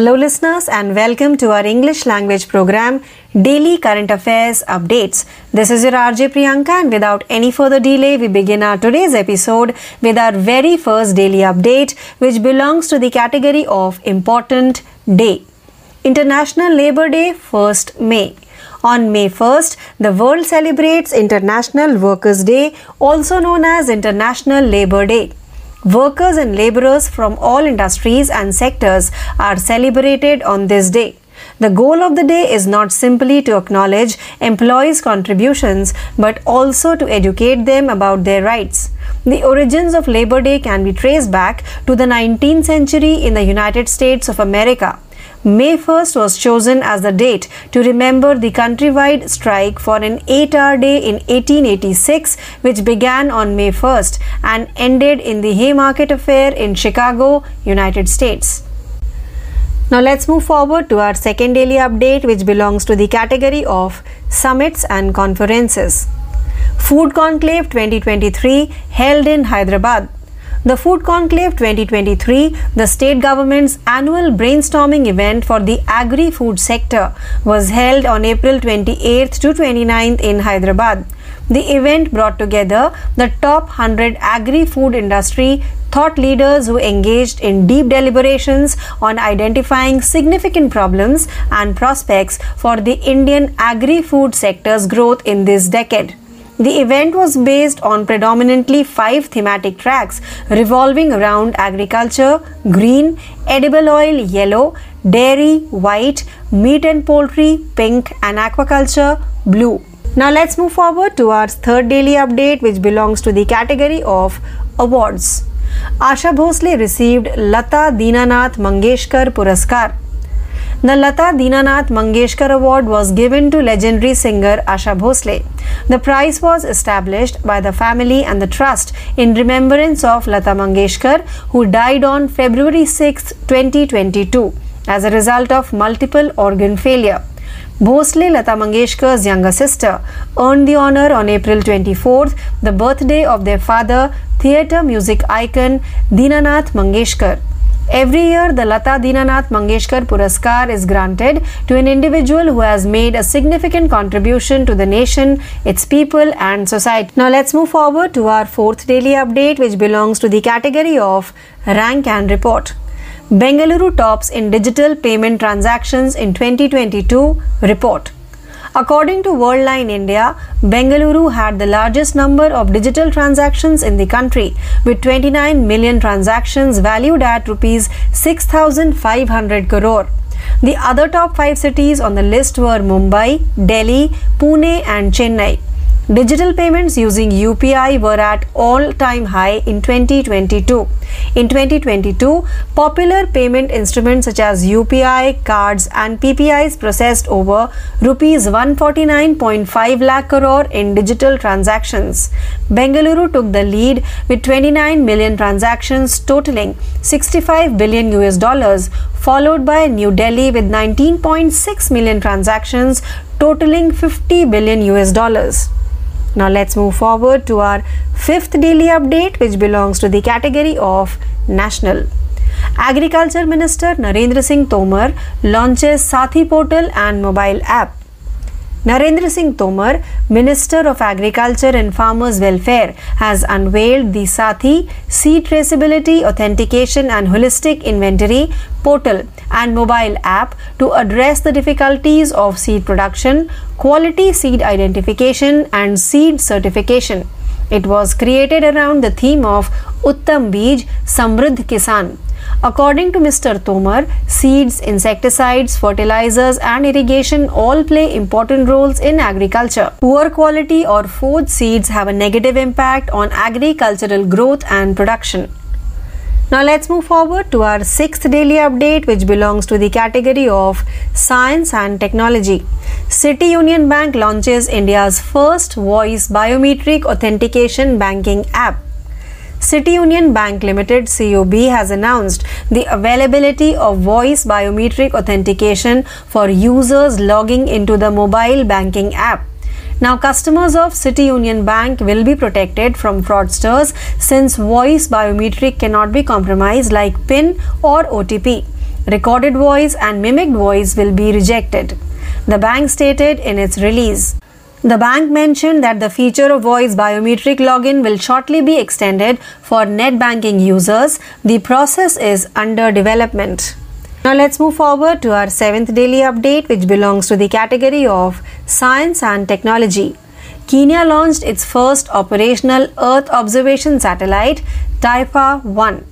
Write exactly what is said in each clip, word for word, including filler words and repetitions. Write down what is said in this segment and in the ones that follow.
Hello listeners and welcome to our English language program Daily Current Affairs Updates. This is your R J Priyanka and without any further delay we begin our today's episode with our very first daily update which belongs to the category of Important Day. International Labour Day, first of May. On May first, the world celebrates International Workers' Day, also known as International Labour Day. Workers and laborers from all industries and sectors are celebrated on this day. The goal of the day is not simply to acknowledge employees' contributions but also to educate them about their rights. The origins of Labor Day can be traced back to the nineteenth century in the United States of America. May first was chosen as the date to remember the countrywide strike for an eight-hour day in eighteen eighty-six, which began on May first and ended in the Haymarket Affair in Chicago, United States. Now let's move forward to our second daily update, which belongs to the category of Summits and Conferences. FoodConclave twenty twenty-three held in Hyderabad. The FoodConclave twenty twenty-three, the state government's annual brainstorming event for the agri-food sector, was held on April twenty-eighth to twenty-ninth in Hyderabad. The event brought together the top one hundred agri-food industry thought leaders who engaged in deep deliberations on identifying significant problems and prospects for the Indian agri-food sector's growth in this decade. The event was based on predominantly five thematic tracks revolving around agriculture, green, edible oil, yellow, dairy, white, meat and poultry, pink, and aquaculture, blue. Now let's move forward to our third daily update, which belongs to the category of awards. Asha Bhosle received Lata Dinanath Mangeshkar Puraskar. The Lata Dinanath Mangeshkar Award was given to legendary singer Asha Bhosle. The prize was established by the family and the trust in remembrance of Lata Mangeshkar, who died on February sixth, twenty twenty-two, as a result of multiple organ failure. Bhosle, Lata Mangeshkar's younger sister, earned the honor on April twenty-fourth, the birthday of their father, theatre music icon Dinanath Mangeshkar. Every year, the Lata Dinanath Mangeshkar Puraskar is granted to an individual who has made a significant contribution to the nation, its people and society. Now let's move forward to our fourth daily update, which belongs to the category of Rank and Report. Bengaluru tops in digital payment transactions in twenty twenty-two, report. According to Worldline India, Bengaluru had the largest number of digital transactions in the country, with twenty-nine million transactions valued at rupees six thousand five hundred crore. The other top five cities on the list were Mumbai, Delhi, Pune and Chennai. Digital payments using U P I were at all-time high in twenty twenty-two. In twenty twenty-two, popular payment instruments such as U P I, cards and P P Is processed over rupees one hundred forty-nine point five lakh crore in digital transactions. Bengaluru took the lead with twenty-nine million transactions totaling sixty-five billion U S dollars, followed by New Delhi with nineteen point six million transactions totaling fifty billion U S dollars. Now let's move forward to our fifth daily update, which belongs to the category of National. Agriculture Minister Narendra Singh Tomar launches Saathi portal and mobile app. Narendra Singh Tomar, Minister of Agriculture and Farmers Welfare, has unveiled the Saathi Seed Traceability, Authentication and Holistic Inventory portal and mobile app to address the difficulties of seed production, quality seed identification and seed certification. It was created around the theme of Uttam Bij Samridh Kisan. According to Mister Tomar, seeds, insecticides, fertilizers and irrigation all play important roles in agriculture. Poor quality or forged seeds have a negative impact on agricultural growth and production. Now let's move forward to our sixth daily update, which belongs to the category of Science and Technology. City Union Bank launches India's first voice biometric authentication banking app. City Union Bank Limited C U B has announced the availability of voice biometric authentication for users logging into the mobile banking app. Now, customers of City Union Bank will be protected from fraudsters since voice biometric cannot be compromised like PIN or O T P. recorded voice and mimicked voice will be rejected, the bank stated in its release. The bank mentioned that the feature of voice biometric login will shortly be extended for net banking users. The process is under development. Now let's move forward to our seventh daily update, which belongs to the category of science and technology. Kenya launched its first operational Earth observation satellite, Taifa one.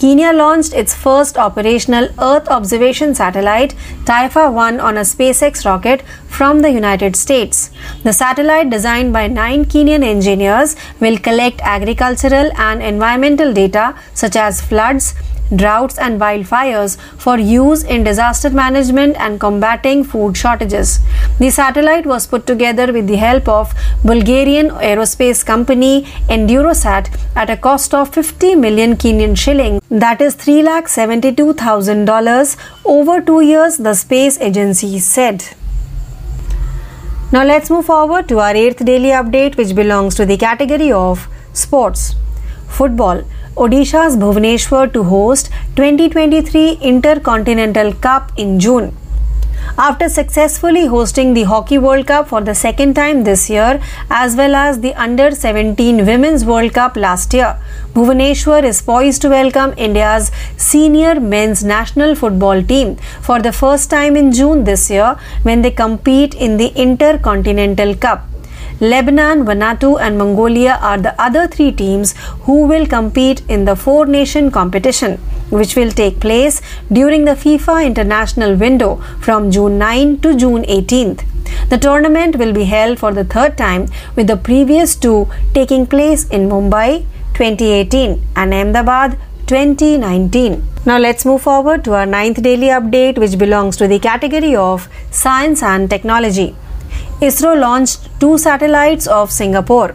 Kenya launched its first operational Earth observation satellite Taifa one on a SpaceX rocket from the United States. The satellite, designed by nine Kenyan engineers, will collect agricultural and environmental data such as floods, droughts and wildfires for use in disaster management and combating food shortages. The satellite was put together with the help of Bulgarian aerospace company Endurosat at a cost of fifty million Kenyan shilling, that is three lakh seventy-two thousand dollars, over two years, the space agency said. Now let's move forward to our eighth daily update, which belongs to the category of sports. Football. Odisha's Bhubaneswar to host twenty twenty-three Intercontinental Cup in June. After successfully hosting the Hockey World Cup for the second time this year, as well as the Under seventeen Women's World Cup last year, Bhubaneswar is poised to welcome India's senior men's national football team for the first time in June this year, when they compete in the Intercontinental Cup. Lebanon, Vanuatu and Mongolia are the other three teams who will compete in the four-nation competition, which will take place during the FIFA international window from June ninth to June eighteenth. The tournament will be held for the third time, with the previous two taking place in Mumbai twenty eighteen and Ahmedabad twenty nineteen. Now let's move forward to our ninth daily update, which belongs to the category of science and technology. ISRO launched two satellites of Singapore.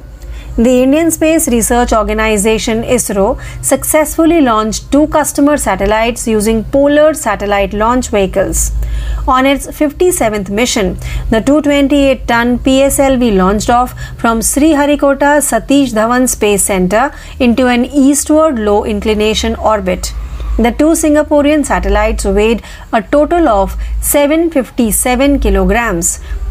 The Indian Space Research Organization ISRO successfully launched two customer satellites using polar satellite launch vehicles. On its fifty-seventh mission, the two hundred twenty-eight ton P S L V launched off from Sriharikota's Satish Dhawan Space Center into an eastward low inclination orbit. The two Singaporean satellites weighed a total of seven hundred fifty-seven kilograms.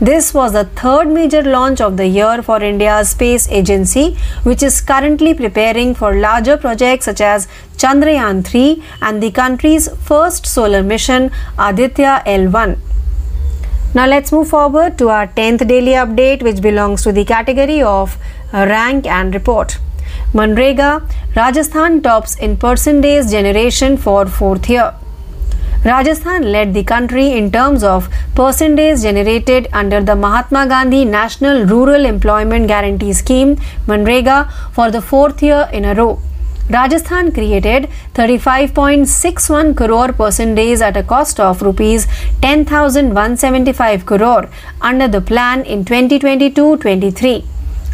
This was the third major launch of the year for India's space agency, which is currently preparing for larger projects such as Chandrayaan three and the country's first solar mission Aditya L one. Now let's move forward to our tenth daily update, which belongs to the category of rank and report. MGNREGA, Rajasthan tops in percentage generation for fourth year. Rajasthan led the country in terms of percentage generated under the Mahatma Gandhi National Rural Employment Guarantee Scheme MGNREGA for the fourth year in a row. Rajasthan created thirty-five point six one crore percentage at a cost of rupees ten thousand one hundred seventy-five crore under the plan in twenty twenty-two twenty-three.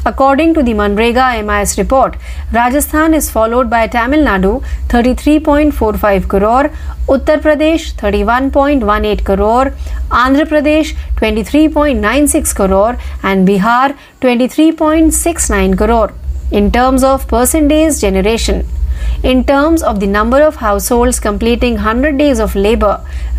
According to the MGNREGA M I S report, Rajasthan is followed by Tamil Nadu thirty-three point four five crore, Uttar Pradesh thirty-one point one eight crore, Andhra Pradesh twenty-three point nine six crore and Bihar twenty-three point six nine crore in terms of percentage generation. In terms of the number of households completing one hundred days of labor,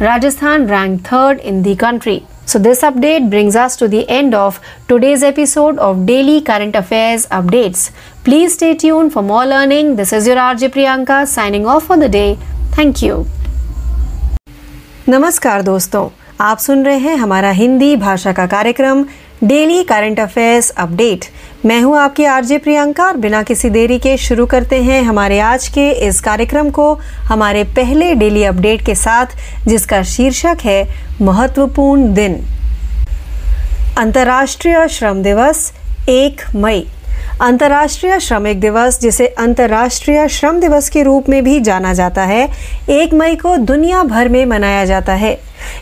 Rajasthan ranked third in the country. So this update brings us to the end of today's episode of Daily Current Affairs Updates. Please stay tuned for more learning. This is your R J Priyanka signing off for the day. Thank you. नमस्कार दोस्तों, आप सुन रहे हैं हमारा हिंदी भाषा का कार्यक्रम डेली करंट अफेयर्स अपडेट. मैं हूं आपकी आरजे प्रियंका और बिना किसी देरी के शुरू करते हैं हमारे आज के इस कार्यक्रम को हमारे पहले डेली अपडेट के साथ, जिसका शीर्षक है महत्वपूर्ण दिन. अंतर्राष्ट्रीय श्रम दिवस एक मई. अंतर्राष्ट्रीय श्रमिक दिवस, जिसे अंतर्राष्ट्रीय श्रम दिवस के रूप में भी जाना जाता है, एक मई को दुनिया भर में मनाया जाता है.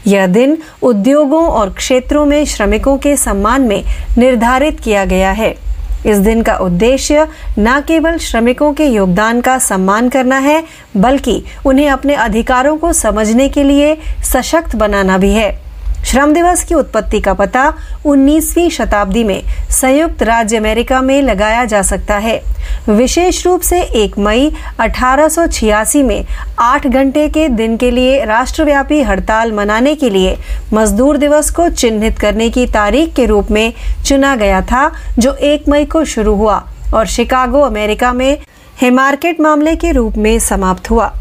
यह दिन उद्योगों और क्षेत्रों में श्रमिकों के सम्मान में निर्धारित किया गया है. इस दिन का उद्देश्य न केवल श्रमिकों के योगदान का सम्मान करना है, बल्कि उन्हें अपने अधिकारों को समझने के लिए सशक्त बनाना भी है. श्रम दिवस की उत्पत्ति का पता उन्नीसवीं शताब्दी में संयुक्त राज्य अमेरिका में लगाया जा सकता है। विशेष रूप से एक मई अठारह सौ छियासी में आठ घंटे के दिन के लिए राष्ट्रव्यापी हड़ताल मनाने के लिए मजदूर दिवस को चिन्हित करने की तारीख के रूप में चुना गया था, जो एक मई को शुरू हुआ और शिकागो अमेरिका में हेमार्केट मामले के रूप में समाप्त हुआ।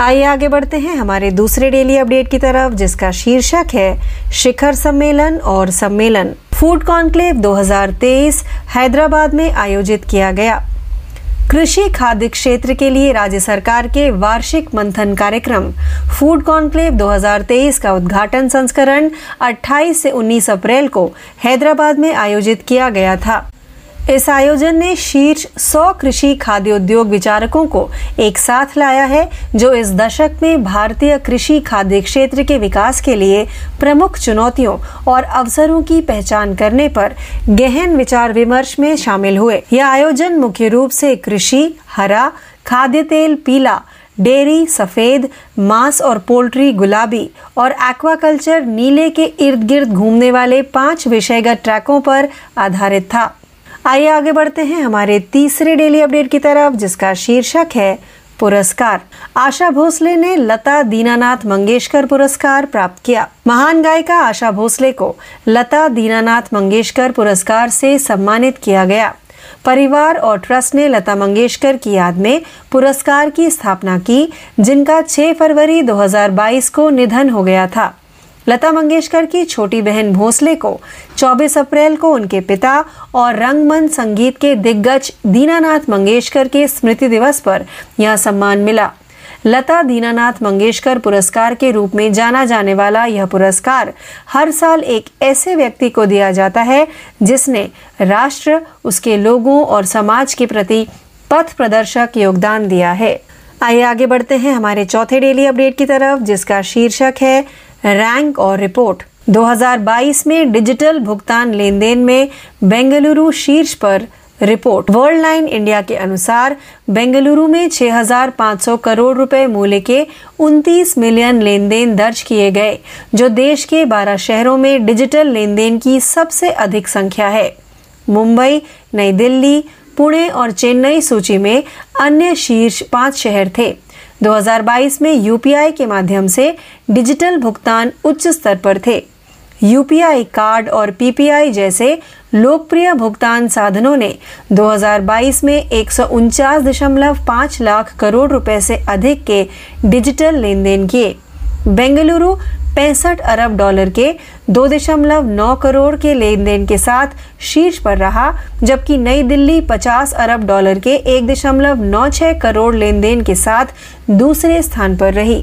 आइए आगे बढ़ते हैं हमारे दूसरे डेली अपडेट की तरफ, जिसका शीर्षक है शिखर सम्मेलन और सम्मेलन। फूड कॉन्क्लेव दो हज़ार तेईस हैदराबाद में आयोजित किया गया। कृषि खाद्य क्षेत्र के लिए राज्य सरकार के वार्षिक मंथन कार्यक्रम फूड कॉन्क्लेव दो हज़ार तेईस का उद्घाटन संस्करण अट्ठाईस से उन्नीस अप्रैल को हैदराबाद में आयोजित किया गया था। इस आयोजन ने शीर्ष सौ कृषि खाद्य उद्योग विचारकों को एक साथ लाया है, जो इस दशक में भारतीय कृषि खाद्य क्षेत्र के विकास के लिए प्रमुख चुनौतियों और अवसरों की पहचान करने पर गहन विचार विमर्श में शामिल हुए। यह आयोजन मुख्य रूप से कृषि, हरा, खाद्य तेल पीला, डेयरी सफेद, मांस और पोल्ट्री गुलाबी और एक्वाकल्चर नीले के इर्द गिर्द घूमने वाले पांच विषयगत ट्रैकों पर आधारित था। आइए आगे बढ़ते हैं हमारे तीसरे डेली अपडेट की तरफ, जिसका शीर्षक है पुरस्कार। आशा भोसले ने लता दीनानाथ मंगेशकर पुरस्कार प्राप्त किया। महान गायिका आशा भोसले को लता दीनानाथ मंगेशकर पुरस्कार से सम्मानित किया गया। परिवार और ट्रस्ट ने लता मंगेशकर की याद में पुरस्कार की स्थापना की, जिनका छह फरवरी दो हज़ार बाईस को निधन हो गया था। लता मंगेशकर की छोटी बहन भोसले को चौबीस अप्रैल को उनके पिता और रंगमंच संगीत के दिग्गज दीनानाथ मंगेशकर के स्मृति दिवस पर यह सम्मान मिला। लता दीनानाथ मंगेशकर पुरस्कार के रूप में जाना जाने वाला यह पुरस्कार हर साल एक ऐसे व्यक्ति को दिया जाता है जिसने राष्ट्र, उसके लोगों और समाज के प्रति पथ प्रदर्शक योगदान दिया है। आइए आगे बढ़ते हैं हमारे चौथे डेली अपडेट की तरफ, जिसका शीर्षक है रैंक और रिपोर्ट। दो हज़ार बाईस में डिजिटल भुगतान लेन देन में बेंगलुरु शीर्ष पर रिपोर्ट। वर्ल्ड लाइन इंडिया के अनुसार बेंगलुरु में छह हज़ार पाँच सौ करोड़ रुपए मूल्य के उनतीस मिलियन लेन देन दर्ज किए गए, जो देश के बारह शहरों में डिजिटल लेन देन की सबसे अधिक संख्या है। मुंबई, नई दिल्ली, पुणे और चेन्नई सूची में अन्य शीर्ष पाँच शहर थे। दो हज़ार बाईस में यूपीआई के माध्यम से डिजिटल भुगतान उच्च स्तर पर थे। यूपीआई कार्ड और पीपीआई जैसे लोकप्रिय भुगतान साधनों ने दो हज़ार बाईस में एक सौ उनचास दशमलव पाँच लाख करोड़ रुपए से अधिक के डिजिटल लेन देन किए। बेंगलुरु पैंसठ अरब डॉलर के दो दशमलव नौ करोड़ के लेन देन के साथ शीर्ष पर रहा, जबकि नई दिल्ली पचास अरब डॉलर के एक दशमलव नौ छह करोड़ लेन देन के साथ दूसरे स्थान पर रही।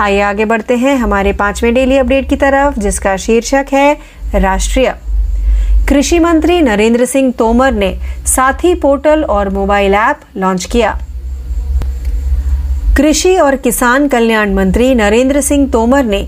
आइए आगे बढ़ते हैं हमारे पांचवें डेली अपडेट की तरफ, जिसका शीर्षक है राष्ट्रीय। कृषि मंत्री नरेंद्र सिंह तोमर ने साथी पोर्टल और मोबाइल ऐप लॉन्च किया। कृषि और किसान कल्याण मंत्री नरेंद्र सिंह तोमर ने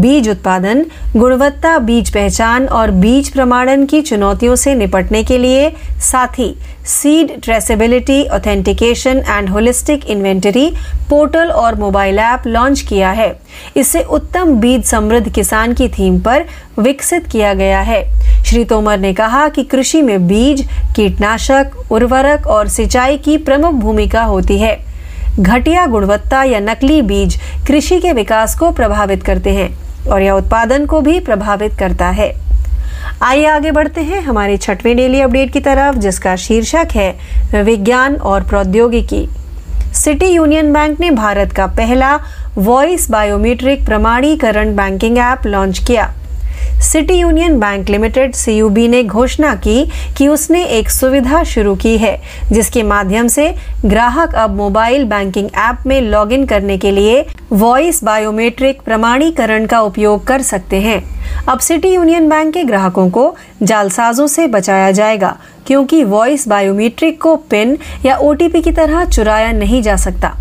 बीज उत्पादन, गुणवत्ता, बीज पहचान और बीज प्रमाणन की चुनौतियों से निपटने के लिए साथी seed traceability, authentication and holistic inventory portal और मोबाइल ऐप लॉन्च किया है। इसे उत्तम बीज समृद्ध किसान की थीम पर विकसित किया गया है। श्री तोमर ने कहा कि कृषि में बीज, कीटनाशक, उर्वरक और सिंचाई की प्रमुख भूमिका होती है। घटिया गुणवत्ता या नकली बीज कृषि के विकास को प्रभावित करते हैं और यह उत्पादन को भी प्रभावित करता है। आइए आगे बढ़ते हैं हमारे छठवें डेली अपडेट की तरफ, जिसका शीर्षक है विज्ञान और प्रौद्योगिकी। सिटी यूनियन बैंक ने भारत का पहला वॉइस बायोमीट्रिक प्रमाणीकरण बैंकिंग ऐप लॉन्च किया। City Union Bank Limited C U B ने घोषणा की कि उसने एक सुविधा शुरू की है, जिसके माध्यम से ग्राहक अब मोबाइल बैंकिंग ऐप में लॉगिन करने के लिए वॉइस बायोमेट्रिक प्रमाणीकरण का उपयोग कर सकते हैं। अब सिटी यूनियन बैंक के ग्राहकों को जालसाजों से बचाया जाएगा, क्योंकि वॉइस बायोमेट्रिक को पिन या ओ टी पी की तरह चुराया नहीं जा सकता।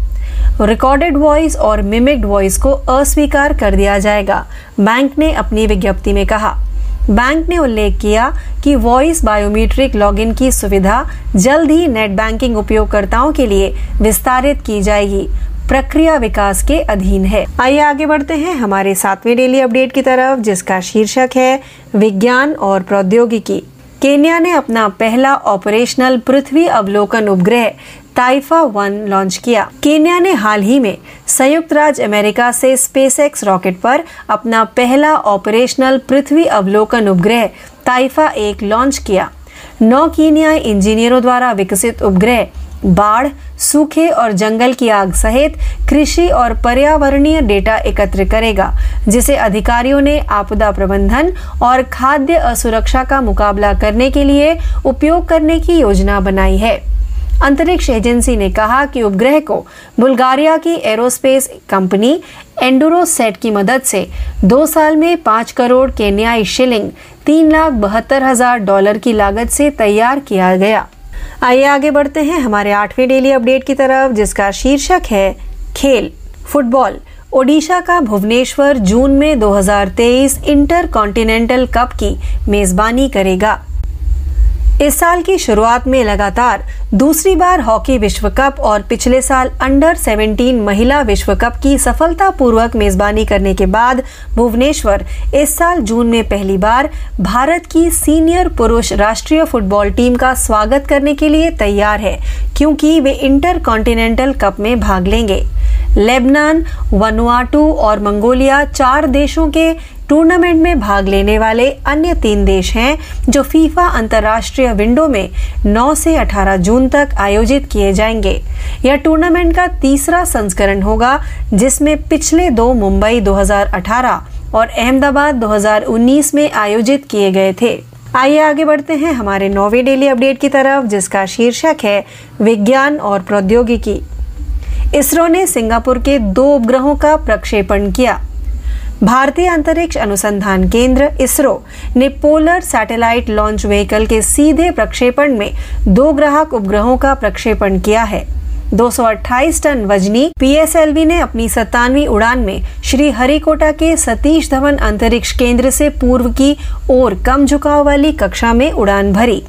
रिकॉर्डेड वॉइस और मिमिक्ड वॉइस को अस्वीकार कर दिया जाएगा, बैंक ने अपनी विज्ञप्ति में कहा। बैंक ने उल्लेख किया कि वॉइस बायोमीट्रिक लॉगिन की सुविधा जल्द ही नेट बैंकिंग उपयोगकर्ताओं के लिए विस्तारित की जाएगी। प्रक्रिया विकास के अधीन है। आइए आगे बढ़ते हैं हमारे सातवें डेली अपडेट की तरफ, जिसका शीर्षक है विज्ञान और प्रौद्योगिकी। केन्या ने अपना पहला ऑपरेशनल पृथ्वी अवलोकन उपग्रह ताइफा वन लॉन्च किया। केन्या ने हाल ही में संयुक्त राज्य अमेरिका से स्पेसएक्स रॉकेट पर अपना पहला ऑपरेशनल पृथ्वी अवलोकन उपग्रह ताइफा एक लॉन्च किया। नौ कीनियाई इंजीनियरों द्वारा विकसित उपग्रह बाढ़, सूखे और जंगल की आग सहित कृषि और पर्यावरणीय डेटा एकत्र करेगा, जिसे अधिकारियों ने आपदा प्रबंधन और खाद्य असुरक्षा का मुकाबला करने के लिए उपयोग करने की योजना बनाई है। अंतरिक्ष एजेंसी ने कहा कि उपग्रह को बुल्गारिया की एरोस्पेस कंपनी एंडोरोसेट की मदद से दो साल में पाँच करोड़ केन्याई शिलिंग तीन लाख बहत्तर हजार डॉलर की लागत से तैयार किया गया। आइए आगे बढ़ते हैं हमारे आठवें डेली अपडेट की तरफ, जिसका शीर्षक है खेल। फुटबॉल। ओडिशा का भुवनेश्वर जून में दो हज़ार तेईस इंटर कॉन्टिनेंटल कप की मेजबानी करेगा। इस साल की शुरुआत में लगातार दूसरी बार हॉकी विश्व कप और पिछले साल अंडर सत्रह महिला विश्व कप की सफलतापूर्वक मेजबानी करने के बाद भुवनेश्वर इस साल जून में पहली बार भारत की सीनियर पुरुष राष्ट्रीय फुटबॉल टीम का स्वागत करने के लिए तैयार है, क्योंकि वे इंटर कॉन्टिनेंटल कप में भाग लेंगे। लेबनान, वनुआटू और मंगोलिया चार देशों के टूर्नामेंट में भाग लेने वाले अन्य तीन देश हैं, जो फीफा अंतर्राष्ट्रीय विंडो में नौ से अठारह जून तक आयोजित किए जाएंगे। यह टूर्नामेंट का तीसरा संस्करण होगा, जिसमें पिछले दो मुंबई दो हज़ार अठारह और अहमदाबाद दो हज़ार उन्नीस में आयोजित किए गए थे। आइए आगे बढ़ते हैं हमारे नौवें डेली अपडेट की तरफ, जिसका शीर्षक है विज्ञान और प्रौद्योगिकी। इसरो ने सिंगापुर के दो उपग्रहों का प्रक्षेपण किया। भारतीय अंतरिक्ष अनुसंधान केंद्र इसरो ने पोलर सैटेलाइट लॉन्च व्हीकल के सीधे प्रक्षेपण में दो ग्राहक उपग्रहों का प्रक्षेपण किया है। दो सौ अट्ठाईस टन वजनी पीएसएलवी ने अपनी सत्तानवी उड़ान में श्रीहरिकोटा के सतीश धवन अंतरिक्ष केंद्र से पूर्व की ओर कम झुकाव वाली कक्षा में उड़ान भरी।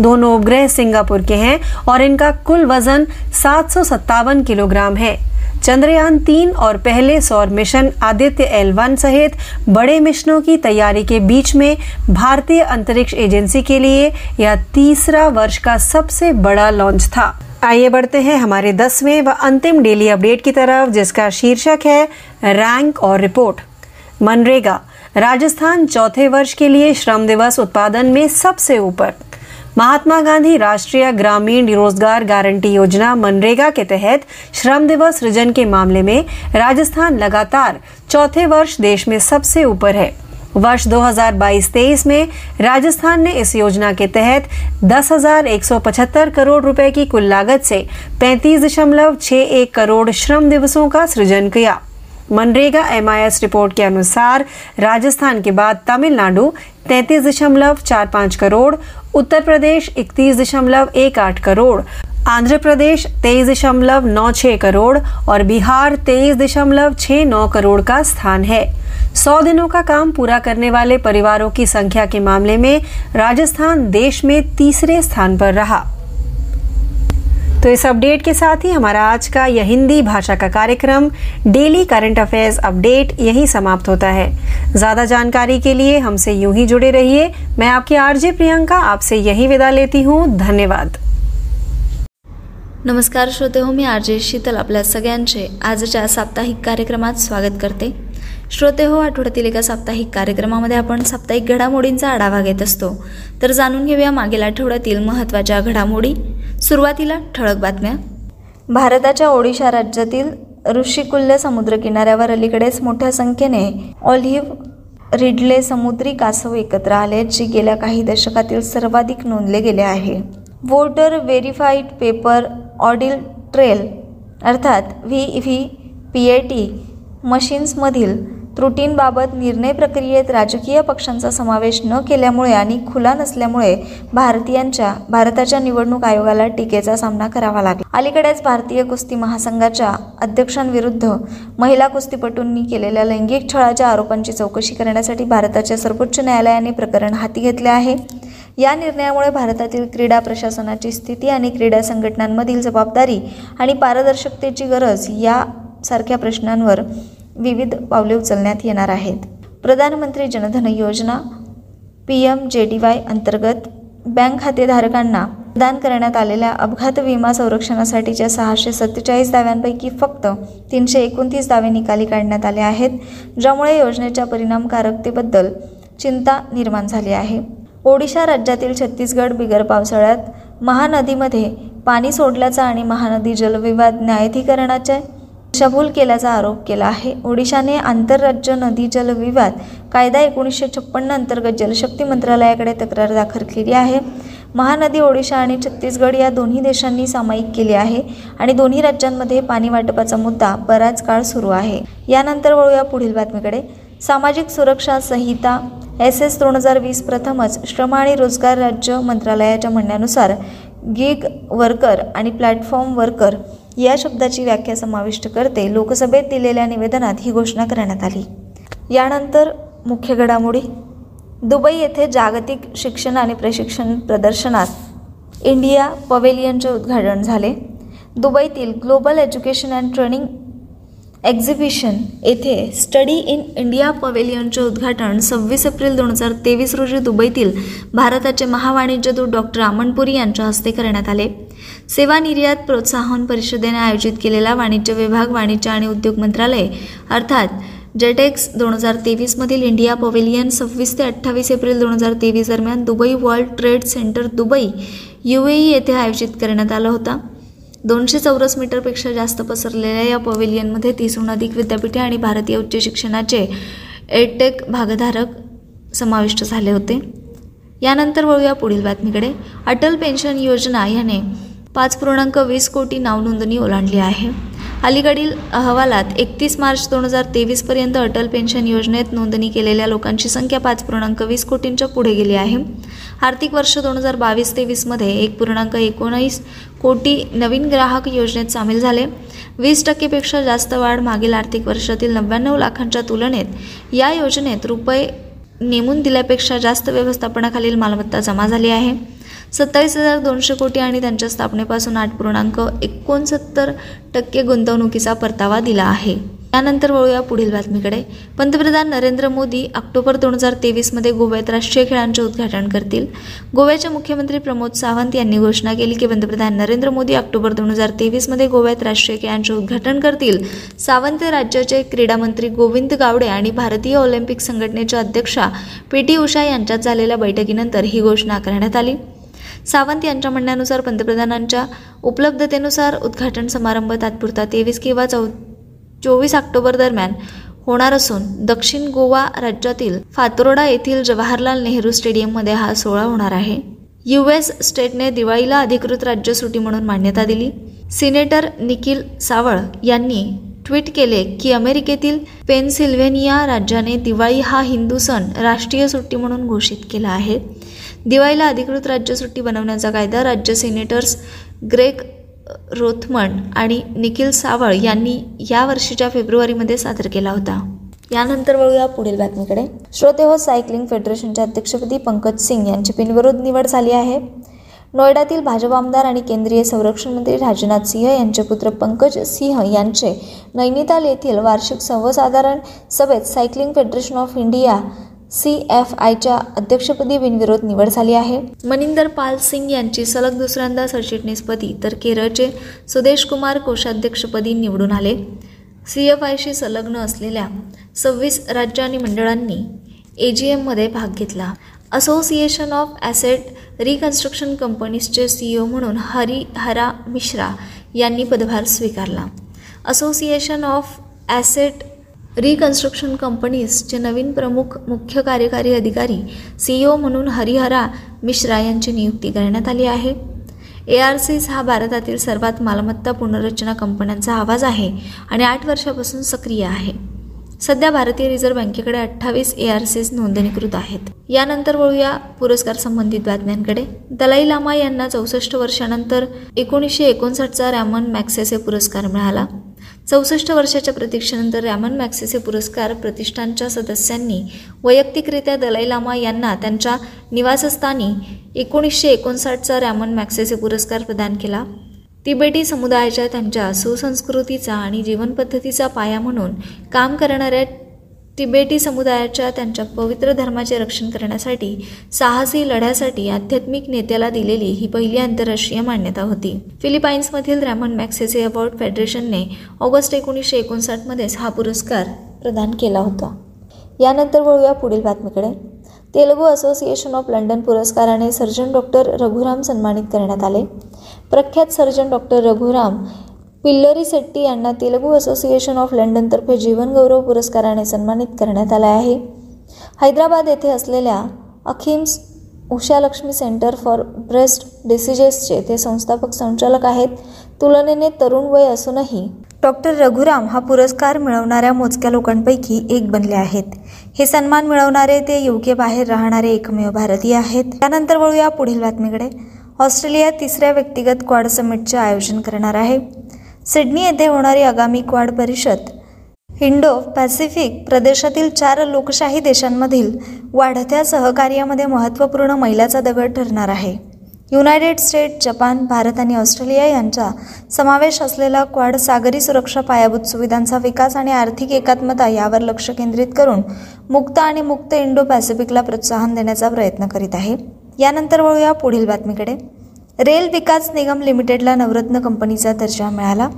दोनों उपग्रह सिंगापुर के हैं और इनका कुल वजन सात सौ सत्तावन किलोग्राम है। चंद्रयान तीन और पहले सौर मिशन आदित्य एल वन सहित बड़े मिशनों की तैयारी के बीच में भारतीय अंतरिक्ष एजेंसी के लिए यह तीसरा वर्ष का सबसे बड़ा लॉन्च था। आइए बढ़ते हैं हमारे दसवें व अंतिम डेली अपडेट की तरफ, जिसका शीर्षक है रैंक और रिपोर्ट। मनरेगा। राजस्थान चौथे वर्ष के लिए श्रम दिवस उत्पादन में सबसे ऊपर। महात्मा गांधी राष्ट्रीय ग्रामीण रोजगार गारंटी योजना मनरेगा के तहत श्रम दिवस सृजन के मामले में राजस्थान लगातार चौथे वर्ष देश में सबसे ऊपर है। वर्ष दो हज़ार बाईस तेईस में राजस्थान ने इस योजना के तहत दस हज़ार एक सौ पचहत्तर करोड़ रुपए की कुल लागत से पैंतीस दशमलव छह एक करोड़ श्रम दिवसों का सृजन किया। MNREGA M I S report के अनुसार राजस्थान के बाद तमिलनाडु तैंतीस दशमलव चार पाँच करोड़, उत्तर प्रदेश इकतीस दशमलव एक आठ करोड़, आंध्र प्रदेश तेईस दशमलव नौ छह करोड़ और बिहार तेईस दशमलव छह नौ करोड़ का स्थान है। सौ दिनों का काम पूरा करने वाले परिवारों की संख्या के मामले में राजस्थान देश में तीसरे स्थान पर रहा। तो इस अपडेट के साथ ही हमारा आज का यह हिंदी भाषा का कार्यक्रम डेली करंट अफेयर्स अपडेट यही समाप्त होता है। ज्यादा जानकारी के लिए हमसे यूं ही जुड़े रहिए। मैं आपकी आरजे प्रियंका आपसे यही विदा लेती हूं। धन्यवाद। नमस्कार श्रोतेहो, मी आरजे शीतल आपल्या सगळ्यांचे आजच्या साप्ताहिक कार्यक्रमात स्वागत करते। श्रोतेहो, आठवड्यातील एका साप्ताहिक कार्यक्रमामध्ये आपण साप्ताहिक घडामोडींचा आढावा घेत असतो, तर जाणून घेऊया मागील आठवड्यातील महत्त्वाच्या घडामोडी। सुरुवातीला ठळक बातम्या। भारताच्या ओडिशा राज्यातील ऋषिकुल्य समुद्र किनाऱ्यावर अलीकडेच मोठ्या संख्येने ऑलिव्ह रिडले समुद्री कासव एकत्र आले, जी गेल्या काही दशकातील सर्वाधिक नोंदले गेले आहे। Voter verified paper audit trail अर्थात V V P A T मशीन्समधील त्रुटींबाबत निर्णय प्रक्रियेत राजकीय पक्षांचा समावेश न केल्यामुळे आणि खुला नसल्यामुळे भारतीयांच्या भारताच्या निवडणूक आयोगाला टीकेचा सामना करावा लागला। अलीकडेच भारतीय कुस्ती महासंघाच्या अध्यक्षांविरुद्ध महिला कुस्तीपटूंनी केलेल्या लैंगिक छळाच्या आरोपांची चौकशी करण्यासाठी भारताच्या सर्वोच्च न्यायालयाने प्रकरण हाती घेतले आहे। या निर्णयामुळे भारतातील क्रीडा प्रशासनाची स्थिती आणि क्रीडा संघटनांमधील जबाबदारी आणि पारदर्शकतेची गरज या सारख्या प्रश्नांवर विविध पावले उचलण्यात येणार आहेत. Pradhan Mantri Jan Dhan Yojana P M J D Y अंतर्गत बँक खातेधारकांना प्रदान करण्यात आलेल्या अपघात विमा संरक्षणासाठीच्या सहाशे सत्तेचाळीस दाव्यांपैकी फक्त तीनशे एकोणतीस दावे निकाली काढण्यात आले आहेत, ज्यामुळे योजनेच्या परिणामकारकतेबद्दल चिंता निर्माण झाली आहे. ओडिशा राज्यातील छत्तीसगड बिगर पावसाळ्यात महानदीमध्ये पाणी सोडल्याचा आणि महानदी जलविवाद न्यायाधिकरणाचे दिशाभूल केल्याचा आरोप केला आहे. ओडिशाने आंतरराज्य नदी जलविवाद कायदा एकोणीसशे छप्पन्न अंतर्गत जलशक्ती मंत्रालयाकडे तक्रार दाखल केली आहे. महानदी ओडिशा आणि छत्तीसगड या दोन्ही देशांनी सामायिक केली आहे आणि दोन्ही राज्यांमध्ये पाणी वाटपाचा मुद्दा बराच काळ सुरू आहे. यानंतर वळूया पुढील बातमीकडे. सामाजिक सुरक्षा संहिता एस एस दोन हजार वीस प्रथमच श्रम आणि रोजगार राज्य मंत्रालयाच्या म्हणण्यानुसार गिग वर्कर आणि प्लॅटफॉर्म वर्कर या शब्दाची व्याख्या समाविष्ट करते. लोकसभेत दिलेल्या निवेदनात ही घोषणा करण्यात आली. यानंतर मुख्य घडामोडी. दुबई येथे जागतिक शिक्षण आणि प्रशिक्षण प्रदर्शनात इंडिया पवेलियनचे उद्घाटन झाले. दुबईतील global education and training exhibition येथे स्टडी इन इंडिया पवेलियनचे उद्घाटन सव्वीस एप्रिल दोन हजार तेवीस रोजी दुबईतील भारताचे महावाणिज्यदूत डॉक्टर आमनपुरी यांच्या हस्ते करण्यात आले. सेवा निर्यात प्रोत्साहन परिषदेने आयोजित केलेला वाणिज्य विभाग वाणिज्य आणि उद्योग मंत्रालय अर्थात जेटेक्स दोन हजार तेवीसमधील इंडिया पवेलियन सव्वीस ते अठ्ठावीस एप्रिल दोन हजार तेवीस दरम्यान Dubai world trade centre Dubai UAE येथे आयोजित करण्यात आला होता. दोनशे चौरस मीटरपेक्षा जास्त पसरलेल्या या पवेलियनमध्ये तीसहून अधिक विद्यापीठे आणि भारतीय उच्च शिक्षणाचे एडटेक भागधारक समाविष्ट झाले होते. यानंतर वळूया पुढील बातमीकडे. अटल पेन्शन योजना याने पाच पूर्णांक वीस कोटी नावनोंदणी ओलांडली आहे. अलीकडील अहवालात एकतीस मार्च दोन हजार तेवीसपर्यंत अटल पेन्शन योजनेत नोंदणी केलेल्या लोकांची संख्या पाच पूर्णांक वीस कोटींच्या पुढे गेली आहे. आर्थिक वर्ष दोन हजार बावीस तेवीसमध्ये एक पूर्णांक एकोणीस कोटी नवीन ग्राहक योजनेत सामील झाले. वीस टक्केपेक्षा जास्त वाढ मागील आर्थिक वर्षातील नव्याण्णव लाखांच्या तुलनेत या योजनेत रुपये नेमून दिल्यापेक्षा जास्त व्यवस्थापनाखालील मालमत्ता जमा झाली आहे. सत्तावीस हजार दोनशे कोटी आणि त्यांच्या स्थापनेपासून आठ पूर्णांक एकोणसत्तर टक्के गुंतवणुकीचा परतावा दिला आहे. यानंतर वळूया पुढील बातमीकडे. पंतप्रधान नरेंद्र मोदी ऑक्टोबर दोन हजार तेवीसमध्ये गोव्यात राष्ट्रीय खेळांचे उद्घाटन करतील. गोव्याचे मुख्यमंत्री प्रमोद सावंत यांनी घोषणा केली की पंतप्रधान नरेंद्र मोदी ऑक्टोबर दोन हजार तेवीसमध्ये गोव्यात राष्ट्रीय खेळांचे उद्घाटन करतील. सावंत राज्याचे क्रीडामंत्री गोविंद गावडे आणि भारतीय ऑलिम्पिक संघटनेच्या अध्यक्षा पी टी उषा यांच्यात झालेल्या बैठकीनंतर ही घोषणा करण्यात आली. सावंत यांच्या म्हणण्यानुसार पंतप्रधानांच्या उपलब्धतेनुसार उद्घाटन समारंभ तात्पुरता तेवीस किंवा चौ चोवीस ऑक्टोबर दरम्यान होणार असून दक्षिण गोवा राज्यातील फातोर्डा येथील जवाहरलाल नेहरू स्टेडियममध्ये हा सोहळा होणार आहे. युएस स्टेटने दिवाळीला अधिकृत राज्य सुटी म्हणून मान्यता दिली. सिनेटर निखिल सावळ यांनी ट्विट केले की अमेरिकेतील पेनसिल्व्हेनिया राज्याने दिवाळी हा हिंदू सण राष्ट्रीय सुट्टी म्हणून घोषित केला आहे. दिवाळीला अधिकृत राज्य सुट्टी बनवण्याचा कायदा राज्य सिनेटर्स ग्रेग रोथमन आणि निखिल सावळ यांनी या वर्षीच्या फेब्रुवारीमध्ये सादर केला होता. यानंतर वळूया पुढील बातमीकडे. श्रोते हो, सायकलिंग फेडरेशनच्या अध्यक्षपदी पंकज सिंग यांची बिनविरोध निवड झाली आहे. नोएडातील भाजप आमदार आणि केंद्रीय संरक्षण मंत्री राजनाथ सिंह यांचे पुत्र पंकज सिंह यांचे नैनिताल येथील वार्षिक सर्वसाधारण सभेत cycling federation of India C F आयच्या अध्यक्षपदी बिनविरोध निवड झाली आहे. मनिंदर पाल सिंग यांची सलग दुसऱ्यांदा सरचिटणीसपदी तर केरळचे सुदेश कुमार कोषाध्यक्षपदी निवडून आले. सी एफ आयशी संलग्न असलेल्या सव्वीस राज्य आणि मंडळांनी ए जी एममध्ये भाग घेतला. असोसिएशन ऑफ ॲसेट रिकन्स्ट्रक्शन कंपनीजचे सीईओ म्हणून हरी हरा मिश्रा यांनी पदभार स्वीकारला. असोसिएशन ऑफ ॲसेट रिकन्स्ट्रक्शन कंपनीजचे नवीन प्रमुख मुख्य कार्यकारी अधिकारी सीईओ म्हणून हरिहरा मिश्रा यांची नियुक्ती करण्यात आली आहे. ए आर सीज हा भारतातील सर्वात मालमत्ता पुनर्रचना कंपन्यांचा आवाज आहे आणि आठ वर्षापासून सक्रिय आहे. सध्या भारतीय रिझर्व्ह बँकेकडे अठ्ठावीस ए आर सीज नोंदणीकृत आहेत. यानंतर वळूया पुरस्कार संबंधित बातम्यांकडे. दलाई लामा यांना चौसष्ट वर्षानंतर एकोणीसशे एकोणसाठचा रॅमन मॅक्सेसे पुरस्कार मिळाला. चौसष्ट वर्षाच्या प्रतीक्षेनंतर रॅमन मॅक्सेसे पुरस्कार प्रतिष्ठानच्या सदस्यांनी वैयक्तिकरित्या दलाई लामा यांना त्यांच्या निवासस्थानी एकोणीसशे एकोणसाठचा रॅमन मॅक्सेसे पुरस्कार प्रदान केला. तिबेटी समुदायाच्या त्यांच्या सुसंस्कृतीचा आणि जीवनपद्धतीचा पाया म्हणून काम करणाऱ्या तिबेटी समुदायाच्या त्यांच्या पवित्र धर्माचे रक्षण करण्यासाठी साहसी लढ्यासाठी आध्यात्मिक नेत्याला दिलेली ही पहिली आंतरराष्ट्रीय मान्यता होती. फिलिपाईन्समधील रॅमन मॅक्सेसे अवॉर्ड फेडरेशनने ऑगस्ट एकोणीसशे एकोणसाठमध्येच हा पुरस्कार प्रदान केला होता. यानंतर वळूया पुढील बातमीकडे. तेलुगू असोसिएशन ऑफ लंडन पुरस्काराने सर्जन डॉक्टर रघुराम सन्मानित करण्यात आले. प्रख्यात सर्जन डॉक्टर रघुराम पिल्लरी सेट्टी यांना तेलुगू असोसिएशन ऑफ लंडनतर्फे जीवनगौरव पुरस्काराने सन्मानित करण्यात आला आहे. हैदराबाद येथे असलेल्या अखिम्स उषालक्ष्मी सेंटर फॉर ब्रेस्ट डिसिजेसचे ते संस्थापक संचालक आहेत. तुलनेने तरुण वय असूनही डॉक्टर रघुराम हा पुरस्कार मिळवणाऱ्या मोजक्या लोकांपैकी एक बनले आहेत. हे सन्मान मिळवणारे ते युके बाहेर राहणारे एकमेव भारतीय आहेत. त्यानंतर वळूया पुढील बातमीकडे. ऑस्ट्रेलिया तिसऱ्या व्यक्तिगत क्वाड समिटचे आयोजन करणार आहे. सिडनी येथे होणारी आगामी क्वाड परिषद इंडो पॅसिफिक प्रदेशातील चार लोकशाही देशांमधील वाढत्या सहकार्यामध्ये महत्त्वपूर्ण मैलाचा दगड ठरणार आहे. युनायटेड स्टेट्स, जपान, भारत आणि ऑस्ट्रेलिया यांचा समावेश असलेला क्वाड सागरी सुरक्षा, पायाभूत सुविधांचा विकास आणि आर्थिक एकात्मता यावर लक्ष केंद्रित करून मुक्त आणि मुक्त इंडो पॅसिफिकला प्रोत्साहन देण्याचा प्रयत्न करीत आहे. यानंतर वळूया पुढील बातमीकडे. रेल विकास निगम लिमिटेडला नवरत्न कंपनीचा दर्जा मिळाला.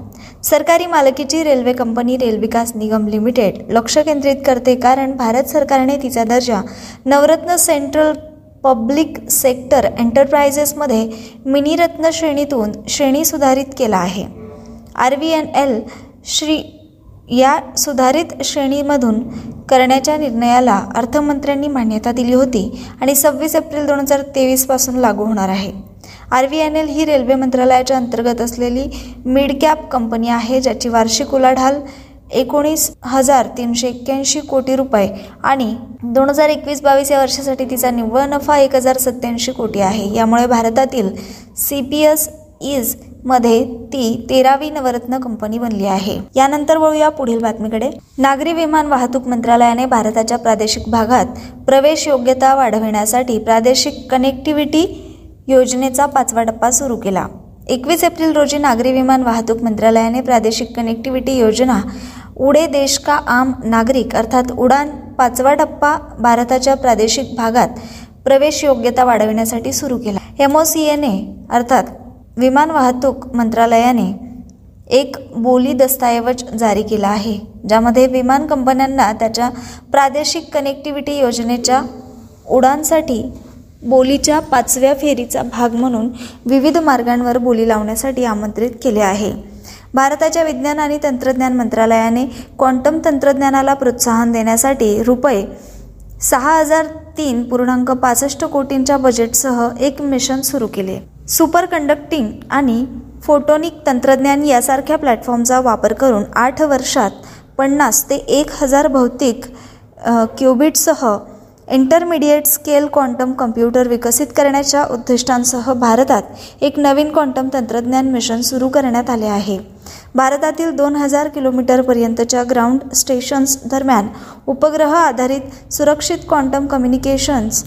सरकारी मालकीची railway company rail Vikas Nigam limited लक्ष केंद्रित करते कारण भारत सरकारने तिचा दर्जा नवरत्न सेंट्रल पब्लिक सेक्टर एंटरप्राइजेसमध्ये मिनीरत्न श्रेणीतून श्रेणी सुधारित केला आहे. आर व्ही एन एल श्री या सुधारित श्रेणीमधून करण्याच्या निर्णयाला अर्थमंत्र्यांनी मान्यता दिली होती आणि सव्वीस एप्रिल दोन हजार तेवीसपासून लागू होणार आहे. आर व्ही एन एल ही रेल्वे मंत्रालयाच्या अंतर्गत असलेली मिडकॅप कंपनी आहे, ज्याची वार्षिक उलाढाल एकोणीस हजार तीनशे एक्क्याऐंशी कोटी रुपये आणि दोन हजार एकवीस बावीस या वर्षासाठी तिचा निव्वळ नफा एक हजार सत्त्याऐंशी कोटी आहे. यामुळे भारतातील सी पी एस इज मध्ये ती तेरावी नवरत्न कंपनी बनली आहे. यानंतर वळूया पुढील बातमीकडे. नागरी विमान वाहतूक मंत्रालयाने भारताच्या प्रादेशिक भागात प्रवेश योग्यता वाढविण्यासाठी प्रादेशिक कनेक्टिव्हिटी योजनेचा पाचवा टप्पा सुरू केला. एकवीस एप्रिल रोजी नागरी विमान वाहतूक मंत्रालयाने प्रादेशिक कनेक्टिव्हिटी योजना उडे देश का आम नागरिक अर्थात उडान पाचवा टप्पा भारताच्या प्रादेशिक भागात प्रवेश योग्यता वाढविण्यासाठी सुरू केला. एमओसीएने अर्थात विमान वाहतूक मंत्रालयाने एक बोली दस्तऐवज जारी केला आहे, ज्यामध्ये विमान कंपन्यांना त्याच्या प्रादेशिक कनेक्टिव्हिटी योजनेच्या उडानसाठी बोलीच्या पाचव्या फेरीचा भाग म्हणून विविध मार्गांवर बोली लावण्यासाठी आमंत्रित केले आहे. भारताच्या विज्ञान आणि तंत्रज्ञान मंत्रालयाने क्वांटम तंत्रज्ञानाला प्रोत्साहन देण्यासाठी रुपये सहा हजार तीन पूर्णांक पासष्ट कोटींच्या बजेटसह एक मिशन सुरू केले. सुपर कंडक्टिंग आणि फोटोनिक तंत्रज्ञान यासारख्या प्लॅटफॉर्मचा वापर करून आठ वर्षात पन्नास ते एक हजार भौतिक क्युबिटसह इंटरमिडिएट स्केल क्वांटम कम्प्युटर विकसित करण्याच्या उद्दिष्टांसह भारतात एक नवीन क्वांटम तंत्रज्ञान मिशन सुरू करण्यात आले आहे. भारतातील दोन हजार किलोमीटरपर्यंतच्या ग्राउंड स्टेशन्स दरम्यान उपग्रह आधारित सुरक्षित क्वांटम कम्युनिकेशन्स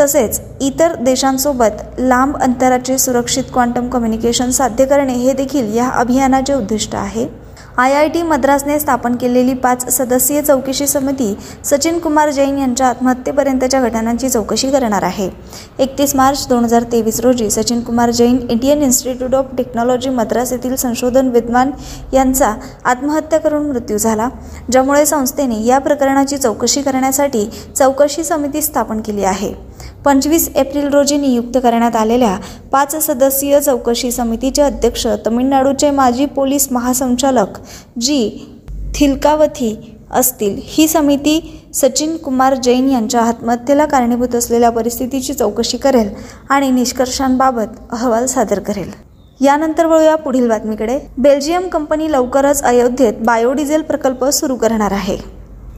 तसेच इतर देशांसोबत लांब अंतराचे सुरक्षित क्वांटम कम्युनिकेशन साध्य करणे हे देखील या अभियानाचे उद्दिष्ट आहे. आय आय टी मद्रासने स्थापन केलेली पाच सदस्यीय चौकशी समिती सचिन कुमार जैन यांच्या आत्महत्येपर्यंतच्या घटनांची चौकशी करणार आहे. एकतीस मार्च दोन हजार तेवीस रोजी Sachin Kumar Jain Indian institute of technology Madras येथील संशोधन विद्वान यांचा आत्महत्या करून मृत्यू झाला, ज्यामुळे संस्थेने या प्रकरणाची चौकशी करण्यासाठी चौकशी समिती स्थापन केली आहे. पंचवीस एप्रिल रोजी नियुक्त करण्यात आलेल्या पाच सदस्यीय चौकशी समितीचे अध्यक्ष तमिळनाडूचे माजी पोलीस महासंचालक जी थिलकावथी असतील. ही समिती सचिन कुमार जैन यांच्या आत्महत्येला कारणीभूत असलेल्या परिस्थितीची चौकशी करेल आणि निष्कर्षांबाबत अहवाल सादर करेल. यानंतर वळूया पुढील बातमीकडे. बेल्जियम कंपनी लवकरच अयोध्येत बायोडिझेल प्रकल्प सुरू करणार आहे.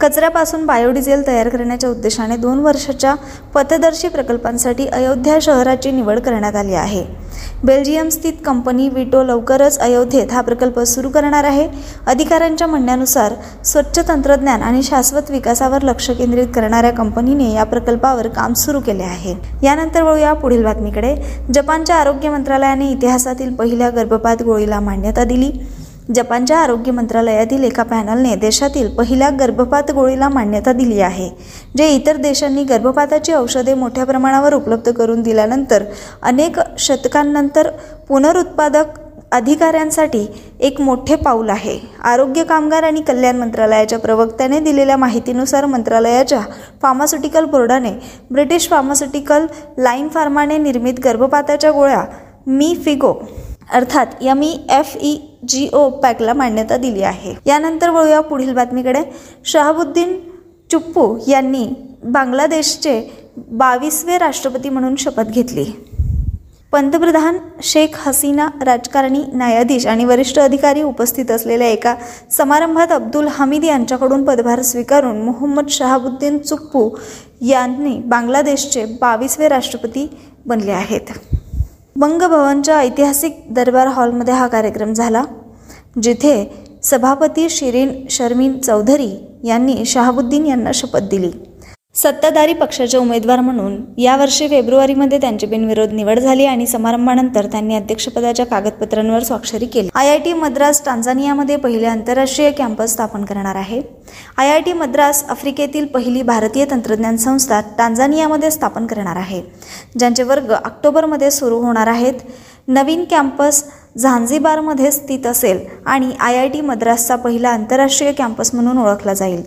कचऱ्यापासून बायोडिझेल तयार करण्याच्या उद्देशाने दोन वर्षाच्या पथदर्शी प्रकल्पांसाठी अयोध्या शहराची निवड करण्यात आली आहे. बेल्जियमस्थित कंपनी विटो लवकरच अयोध्येत हा प्रकल्प सुरू करणार आहे. अधिकाऱ्यांच्या म्हणण्यानुसार स्वच्छ तंत्रज्ञान आणि शाश्वत विकासावर लक्ष केंद्रित करणाऱ्या कंपनीने या प्रकल्पावर काम सुरू केले आहे. यानंतर वळूया पुढील बातमीकडे. जपानच्या आरोग्य मंत्रालयाने इतिहासातील पहिल्या गर्भपात गोळीला मान्यता दिली. जपानच्या आरोग्य मंत्रालयातील एका पॅनलने देशातील पहिल्या गर्भपात गोळीला मान्यता दिली आहे, जे इतर देशांनी गर्भपाताची औषधे मोठ्या प्रमाणावर उपलब्ध करून दिल्यानंतर अनेक शतकांनंतर पुनरुत्पादक अधिकाऱ्यांसाठी एक मोठे पाऊल आहे. आरोग्य कामगार आणि कल्याण मंत्रालयाच्या प्रवक्त्याने दिलेल्या माहितीनुसार मंत्रालयाच्या फार्मास्युटिकल बोर्डाने ब्रिटिश फार्मास्युटिकल लाईन फार्माने निर्मित गर्भपाताच्या गोळ्या मी फिगो अर्थात M I F E G O पॅकला मान्यता दिली आहे. यानंतर वळूया पुढील बातमीकडे. शहाबुद्दीन चुप्पू यांनी बांगलादेशचे बावीसवे राष्ट्रपती म्हणून शपथ घेतली. पंतप्रधान शेख हसीना, राजकारणी, न्यायाधीश आणि वरिष्ठ अधिकारी उपस्थित असलेल्या एका समारंभात अब्दुल हमीद यांच्याकडून पदभार स्वीकारून मोहम्मद शहाबुद्दीन चुप्पू यांनी बांगलादेशचे बावीसवे राष्ट्रपती बनले आहेत. बंगभवनच्या ऐतिहासिक दरबार हॉलमध्ये हा कार्यक्रम झाला, जिथे सभापती शिरीन शर्मिन चौधरी यांनी शहाबुद्दीन यांना शपथ दिली. सत्ताधारी पक्षाचे उमेदवार म्हणून यावर्षी फेब्रुवारीमध्ये त्यांची बिनविरोध निवड झाली आणि समारंभानंतर त्यांनी अध्यक्षपदाच्या कागदपत्रांवर स्वाक्षरी केली. आय आय टी मद्रास टांझानियामध्ये पहिले आंतरराष्ट्रीय कॅम्पस स्थापन करणार आहे. आय आय टी मद्रास आफ्रिकेतील पहिली भारतीय तंत्रज्ञान संस्था टांझानियामध्ये स्थापन करणार आहे, ज्यांचे वर्ग ऑक्टोबरमध्ये सुरू होणार आहेत. नवीन कॅम्पस झांझिबारमध्ये स्थित असेल आणि आय आय टी मद्रासचा पहिला आंतरराष्ट्रीय कॅम्पस म्हणून ओळखला जाईल.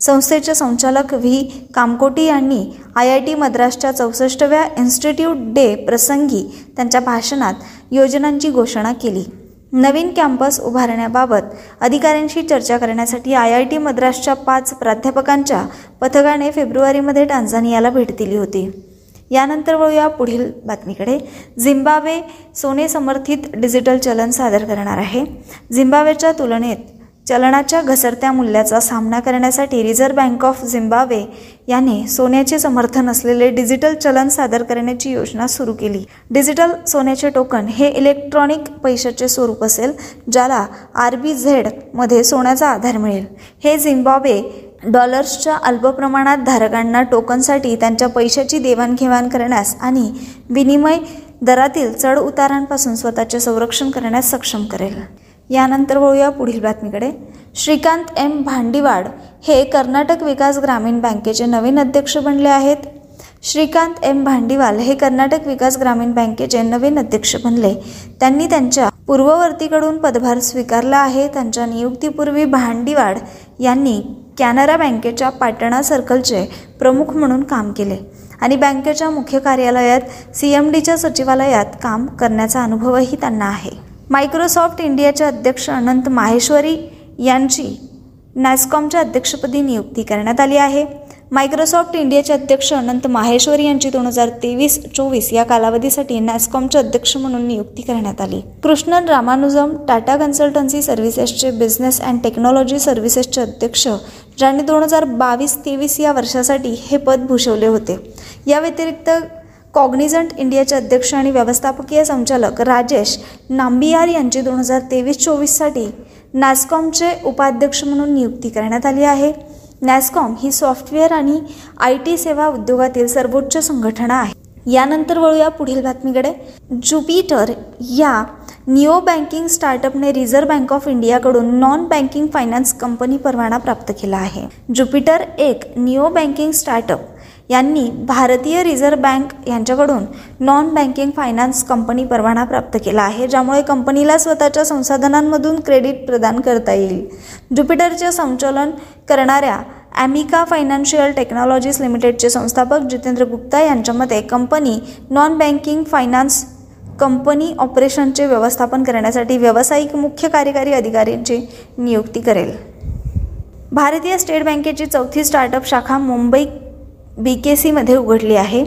संस्थेचे संचालक व्ही कामकोटी यांनी आय आय टी मद्रासच्या चौसष्टव्या इन्स्टिट्यूट डे प्रसंगी त्यांच्या भाषणात योजनांची घोषणा केली. नवीन कॅम्पस उभारण्याबाबत अधिकाऱ्यांशी चर्चा करण्यासाठी आय आय टी मद्रासच्या पाच प्राध्यापकांच्या पथकाने फेब्रुवारीमध्ये टांझानियाला भेट दिली होती. यानंतर वळूया पुढील बातमीकडे. झिम्बाब्वे सोने समर्थित डिजिटल चलन सादर करणार आहे. झिम्बाब्वेच्या तुलनेत चलनाच्या घसरत्या मूल्याचा सामना करण्यासाठी रिझर्व्ह बँक ऑफ झिम्बाब्वे याने सोन्याचे समर्थन असलेले डिजिटल चलन सादर करण्याची योजना सुरू केली. डिजिटल सोन्याचे टोकन हे इलेक्ट्रॉनिक पैशाचे स्वरूप असेल, ज्याला आर बी झेड मध्ये सोन्याचा आधार मिळेल. हे झिम्बाब्वे डॉलर्सच्या अल्प प्रमाणात धारकांना टोकनसाठी त्यांच्या पैशाची देवाणघेवाण करण्यास आणि विनिमय दरातील चढउतारांपासून स्वतःचे संरक्षण करण्यास सक्षम करेल. यानंतर वळूया पुढील बातमीकडे. श्रीकांत एम भांडीवाड हे कर्नाटक विकास ग्रामीण बँकेचे नवीन अध्यक्ष बनले आहेत. श्रीकांत एम भांडीवाल हे कर्नाटक विकास ग्रामीण बँकेचे नवीन अध्यक्ष बनले. त्यांनी त्यांच्या पूर्ववर्तीकडून पदभार स्वीकारला आहे. त्यांच्या नियुक्तीपूर्वी भांडीवाड यांनी कॅनरा बँकेच्या पाटणा सर्कलचे प्रमुख म्हणून काम केले आणि बँकेच्या मुख्य कार्यालयात सी एम डीच्या सचिवालयात काम करण्याचा अनुभवही त्यांना आहे. मायक्रोसॉफ्ट इंडियाचे अध्यक्ष अनंत माहेश्वरी यांची नॅसकॉमच्या अध्यक्षपदी नियुक्ती करण्यात आली आहे. मायक्रोसॉफ्ट इंडियाचे अध्यक्ष अनंत माहेश्वरी यांची दोन हजार तेवीस चोवीस या कालावधीसाठी नॅसकॉमचे अध्यक्ष म्हणून नियुक्ती करण्यात आली. कृष्णन रामानुजम टाटा कन्सल्टन्सी सर्व्हिसेसचे बिझनेस अँड टेक्नॉलॉजी सर्व्हिसेसचे अध्यक्ष, ज्यांनी दोन हजार बावीस तेवीस या वर्षासाठी हे पद भूषवले होते. या व्यतिरिक्त कॉग्निझंट इंडियाचे अध्यक्ष आणि व्यवस्थापकीय संचालक राजेश नांबियार यांची दोन हजार तेवीस चोवीससाठी नॅसकॉमचे उपाध्यक्ष म्हणून नियुक्ती करण्यात आली आहे. नॅसकॉम ही सॉफ्टवेअर आणि आय टी सेवा उद्योगातील सर्वोच्च संघटना आहे. यानंतर वळूया पुढील बातमीकडे. ज्युपिटर या निओ बँकिंग स्टार्टअपने रिझर्व्ह बँक ऑफ इंडियाकडून नॉन बँकिंग फायनान्स कंपनी परवाना प्राप्त केला आहे. ज्युपिटर एक निओ बँकिंग स्टार्टअप यांनी भारतीय रिझर्व्ह बँक यांच्याकडून नॉन बँकिंग फायनान्स कंपनी परवाना प्राप्त केला आहे, ज्यामुळे कंपनीला स्वतःच्या संसाधनांमधून क्रेडिट प्रदान करता येईल. ज्युपिटरचे संचालन करणाऱ्या ॲमिका फायनान्शियल टेक्नॉलॉजीज लिमिटेडचे संस्थापक जितेंद्र गुप्ता यांच्या मते company non banking finance company ऑपरेशनचे व्यवस्थापन करण्यासाठी व्यावसायिक मुख्य कार्यकारी अधिकाऱ्यांची नियुक्ती करेल. भारतीय स्टेट बँकेची चौथी स्टार्टअप शाखा मुंबई बी के सीमध्ये उघडली आहे.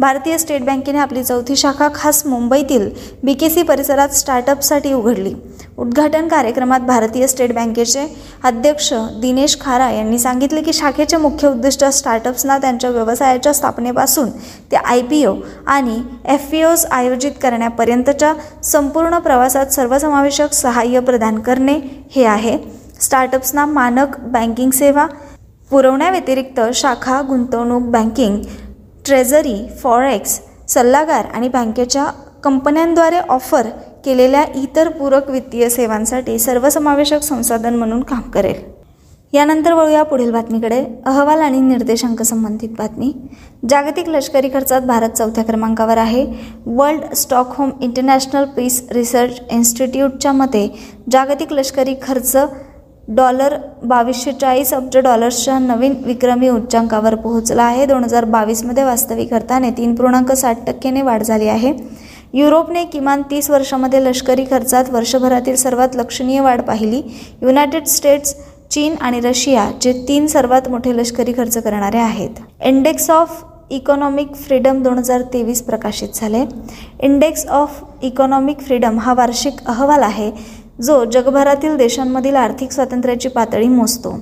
भारतीय स्टेट बँकेने आपली चौथी शाखा खास मुंबईतील बीकेसी परिसरात स्टार्टअपसाठी उघडली. उद्घाटन कार्यक्रमात भारतीय स्टेट बँकेचे अध्यक्ष दिनेश खारा यांनी सांगितले की शाखेचे मुख्य उद्दिष्ट स्टार्टअप्सना त्यांच्या व्यवसायाच्या स्थापनेपासून ते आय पी ओ आणि एफ पी ओज आयोजित करण्यापर्यंतच्या संपूर्ण प्रवासात सर्वसमावेशक सहाय्य प्रदान करणे हे आहे. स्टार्टअप्सना मानक बँकिंग सेवा पुरवण्याव्यतिरिक्त शाखा गुंतवणूक बँकिंग, ट्रेझरी, फॉरेक्स, सल्लागार आणि बँकेच्या कंपन्यांद्वारे ऑफर केलेल्या इतर पूरक वित्तीय सेवांसाठी सर्वसमावेशक संसाधन म्हणून काम करेल. यानंतर वळूया पुढील बातमीकडे. अहवाल आणि निर्देशांक संबंधित बातमी. जागतिक लष्करी खर्चात भारत चौथ्या क्रमांकावर आहे. World Stockholm international peace research इन्स्टिट्यूटच्या मते जागतिक लष्करी खर्च डॉलर बावीसशे चाळीस अब्ज डॉलर्सच्या नवीन विक्रमी उच्चांकावर पोहोचला आहे. दोन हजार बावीसमध्ये वास्तविक अर्थाने तीन पूर्णांक साठ टक्क्याने वाढ झाली आहे. युरोपने किमान तीस वर्षामध्ये लष्करी खर्चात वर्षभरातील सर्वात लक्षणीय वाढ पाहिली. युनायटेड स्टेट्स, चीन आणि रशिया जे तीन सर्वात मोठे लष्करी खर्च करणारे आहेत. इंडेक्स ऑफ इकॉनॉमिक फ्रीडम दोन हजार तेवीस प्रकाशित झाले. इंडेक्स ऑफ इकॉनॉमिक फ्रीडम हा वार्षिक अहवाल आहे जो जगभरातील देशांमधील आर्थिक स्वातंत्र्याची पातळी मोजतो.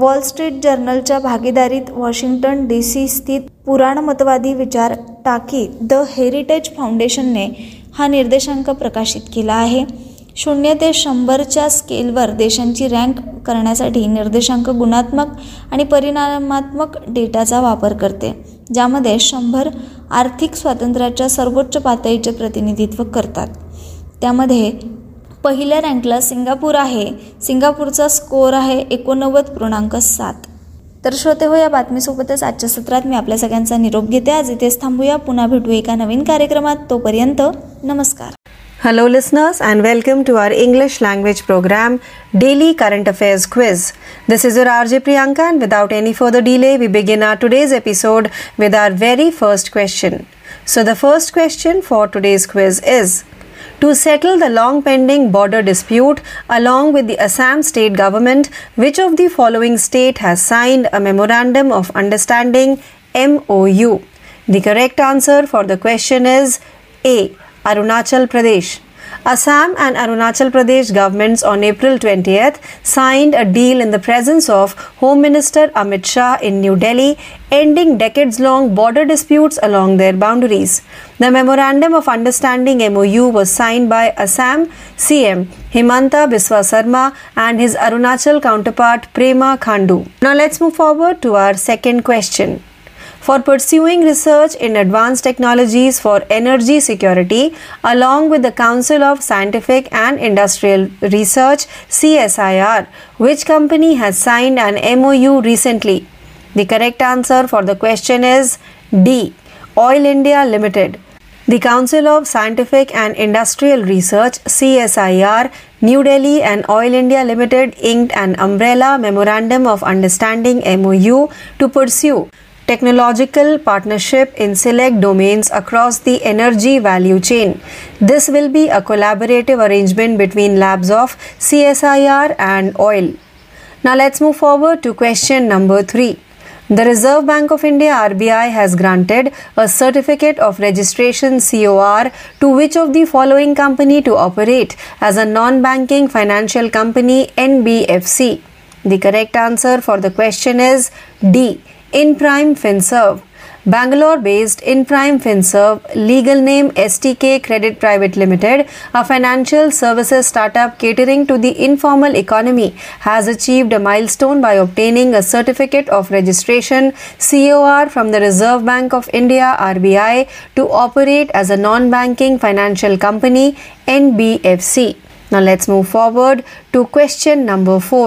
वॉल स्ट्रीट जर्नलच्या भागीदारीत वॉशिंग्टन डी सी स्थित पुराणमतवादी विचार टाकी द हेरिटेज फाउंडेशनने हा निर्देशांक प्रकाशित केला आहे. शून्य ते शंभरच्या स्केलवर देशांची रँक करण्यासाठी निर्देशांक गुणात्मक आणि परिणामात्मक डेटाचा वापर करते, ज्यामध्ये शंभर आर्थिक स्वातंत्र्याच्या सर्वोच्च पातळीचे प्रतिनिधित्व करतात. त्यामध्ये पहिल्या रँकला सिंगापूर आहे. सिंगापूरचा स्कोअर आहे एकोणनव्वद पूर्णांक सात. तर श्रोते हो, या बातमीसोबतच आजच्या सत्रात मी आपल्या सगळ्यांचा निरोप घेते. आज इथेच थांबूया. पुन्हा भेटू एका नवीन कार्यक्रमात. तोपर्यंत नमस्कार. Hello listeners and welcome to our English language programme daily current affairs quiz. This is your R J Priyanka and without any further delay we begin our today's episode with our very first question. So the first question for today's quiz is to settle the long pending border dispute along with the Assam state government, which of the following state has signed a memorandum of understanding M O U? The correct answer for the question is A, Arunachal Pradesh. Assam and Arunachal Pradesh governments on April twentieth signed a deal in the presence of Home Minister Amit Shah in New Delhi, ending decades long border disputes along their boundaries. The memorandum of understanding M O U was signed by Assam C M Himanta Biswa Sarma and his Arunachal counterpart Prema Khandu. Now let's move forward to our second question. For pursuing research in advanced technologies for energy security along with the Council of Scientific and Industrial Research C S I R, which company has signed an M O U recently? The correct answer for the question is D, Oil India Limited. The Council of Scientific and Industrial Research C S I R, New Delhi and Oil India Limited inked an umbrella memorandum of understanding M O U to pursue technological partnership in select domains across the energy value chain. This will be a collaborative arrangement between labs of C S I R and oil. Now let's move forward to question number three. The Reserve Bank of India R B I has granted a certificate of registration C O R to which of the following company to operate as a non-banking financial company N B F C. The correct answer for the question is D, Inprime FinServe. Bangalore-based Inprime FinServe, legal name S T K Credit Private Limited, a financial services startup catering to the informal economy, has achieved a milestone by obtaining a certificate of registration C O R from the Reserve Bank of India R B I to operate as a non-banking financial company N B F C. Now let's move forward to question number four.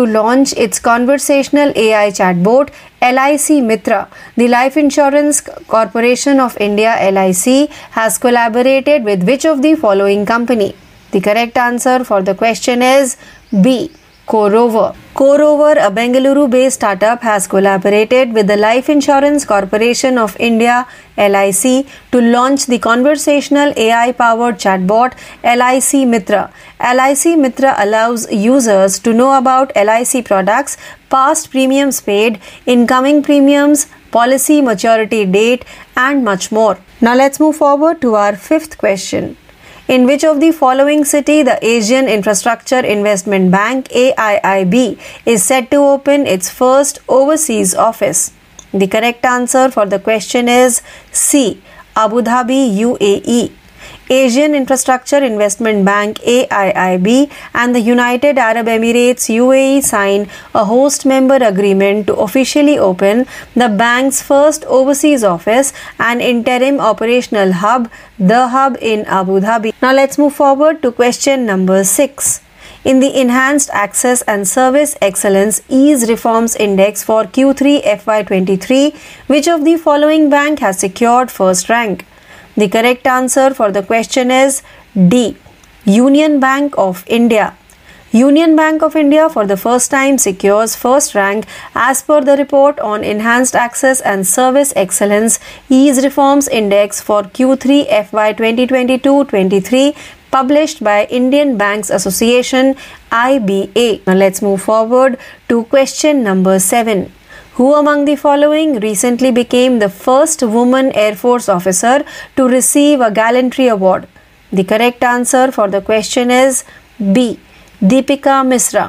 To launch its conversational A I chatbot, L I C Mitra, the Life Insurance Corporation of India L I C has collaborated with which of the following company? The correct answer for the question is B, Corover. Corover, a Bengaluru-based startup, has collaborated with the Life Insurance Corporation of India L I C to launch the conversational A I-powered chatbot L I C Mitra. L I C Mitra allows users to know about L I C products past premiums paid, incoming premiums, policy maturity date, and much more. Now let's move forward to our fifth question. In which of the following city the Asian Infrastructure Investment Bank A I I B is set to open its first overseas office? The correct answer for the question is C, Abu Dhabi, U A E. Asian Infrastructure Investment Bank A I I B and the United Arab Emirates U A E sign a host member agreement to officially open the bank's first overseas office and interim operational hub, the hub in Abu Dhabi. Now let's move forward to question number six. In the Enhanced Access and Service Excellence Ease Reforms Index for Q three F Y twenty-three, which of the following bank has secured first rank? The correct answer for the question is D, Union Bank of India. Union Bank of India for the first time secures first rank as per the report on Enhanced Access and Service Excellence Ease Reforms Index for Q three F Y twenty twenty-two twenty-three published by Indian Banks Association I B A. Now let's move forward to question number seven. Who among the following recently became the first woman Air Force officer to receive a gallantry award? The correct answer for the question is B, Deepika Misra.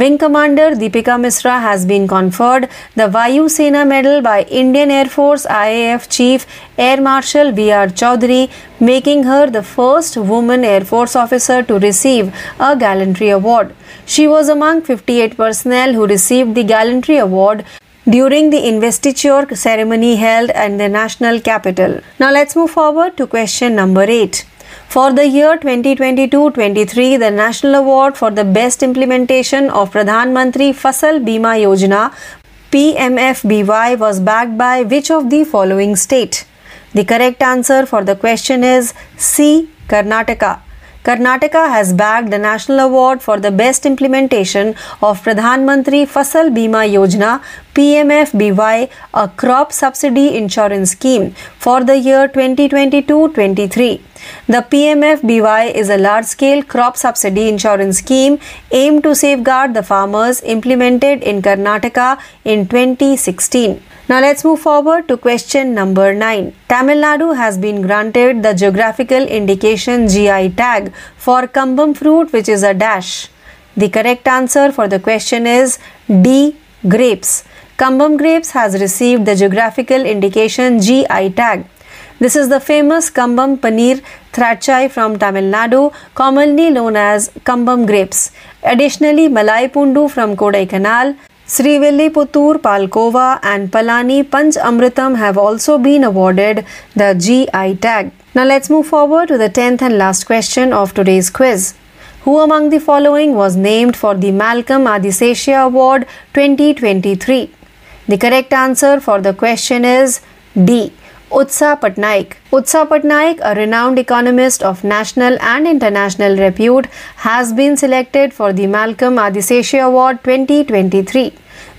Wing Commander Deepika Misra has been conferred the Vayu Sena Medal by Indian Air Force I A F Chief Air Marshal V R Chaudhary, making her the first woman Air Force officer to receive a gallantry award. She was among fifty-eight personnel who received the gallantry award during the investiture ceremony held in the national capital. Now let's move forward to question number eight. For the year twenty twenty-two twenty-three, the National Award for the Best Implementation of Pradhan Mantri Fasal Bima Yojana P M F B Y was backed by which of the following state? The correct answer for the question is C, Karnataka. Karnataka has bagged the National Award for the Best Implementation of Pradhan Mantri Fasal Bima Yojana P M F B Y, a crop subsidy insurance scheme, for the year twenty twenty-two twenty-three. The P M F B Y is a large-scale crop subsidy insurance scheme aimed to safeguard the farmers, implemented in Karnataka in twenty sixteen. Now let's move forward to question number nine. Tamil Nadu has been granted the Geographical Indication G I tag for Kumbum fruit, which is a dash. The correct answer for the question is D, grapes. Kumbum grapes has received the Geographical Indication G I tag. This is the famous Kumbum Paneer Thrachai from Tamil Nadu, commonly known as Kumbum grapes. Additionally, Malai Pundu from Kodaikanal, Srivilliputhur Palkova and Palani Panch Amritam have also been awarded the G I tag. Now let's move forward to the tenth and last question of today's quiz. Who among the following was named for the Malcolm Adiseshiah Award twenty twenty-three? The correct answer for the question is D, Utsa Patnaik. Utsa Patnaik, a renowned economist of national and international repute, has been selected for the Malcolm Adiseshiah Award twenty twenty-three.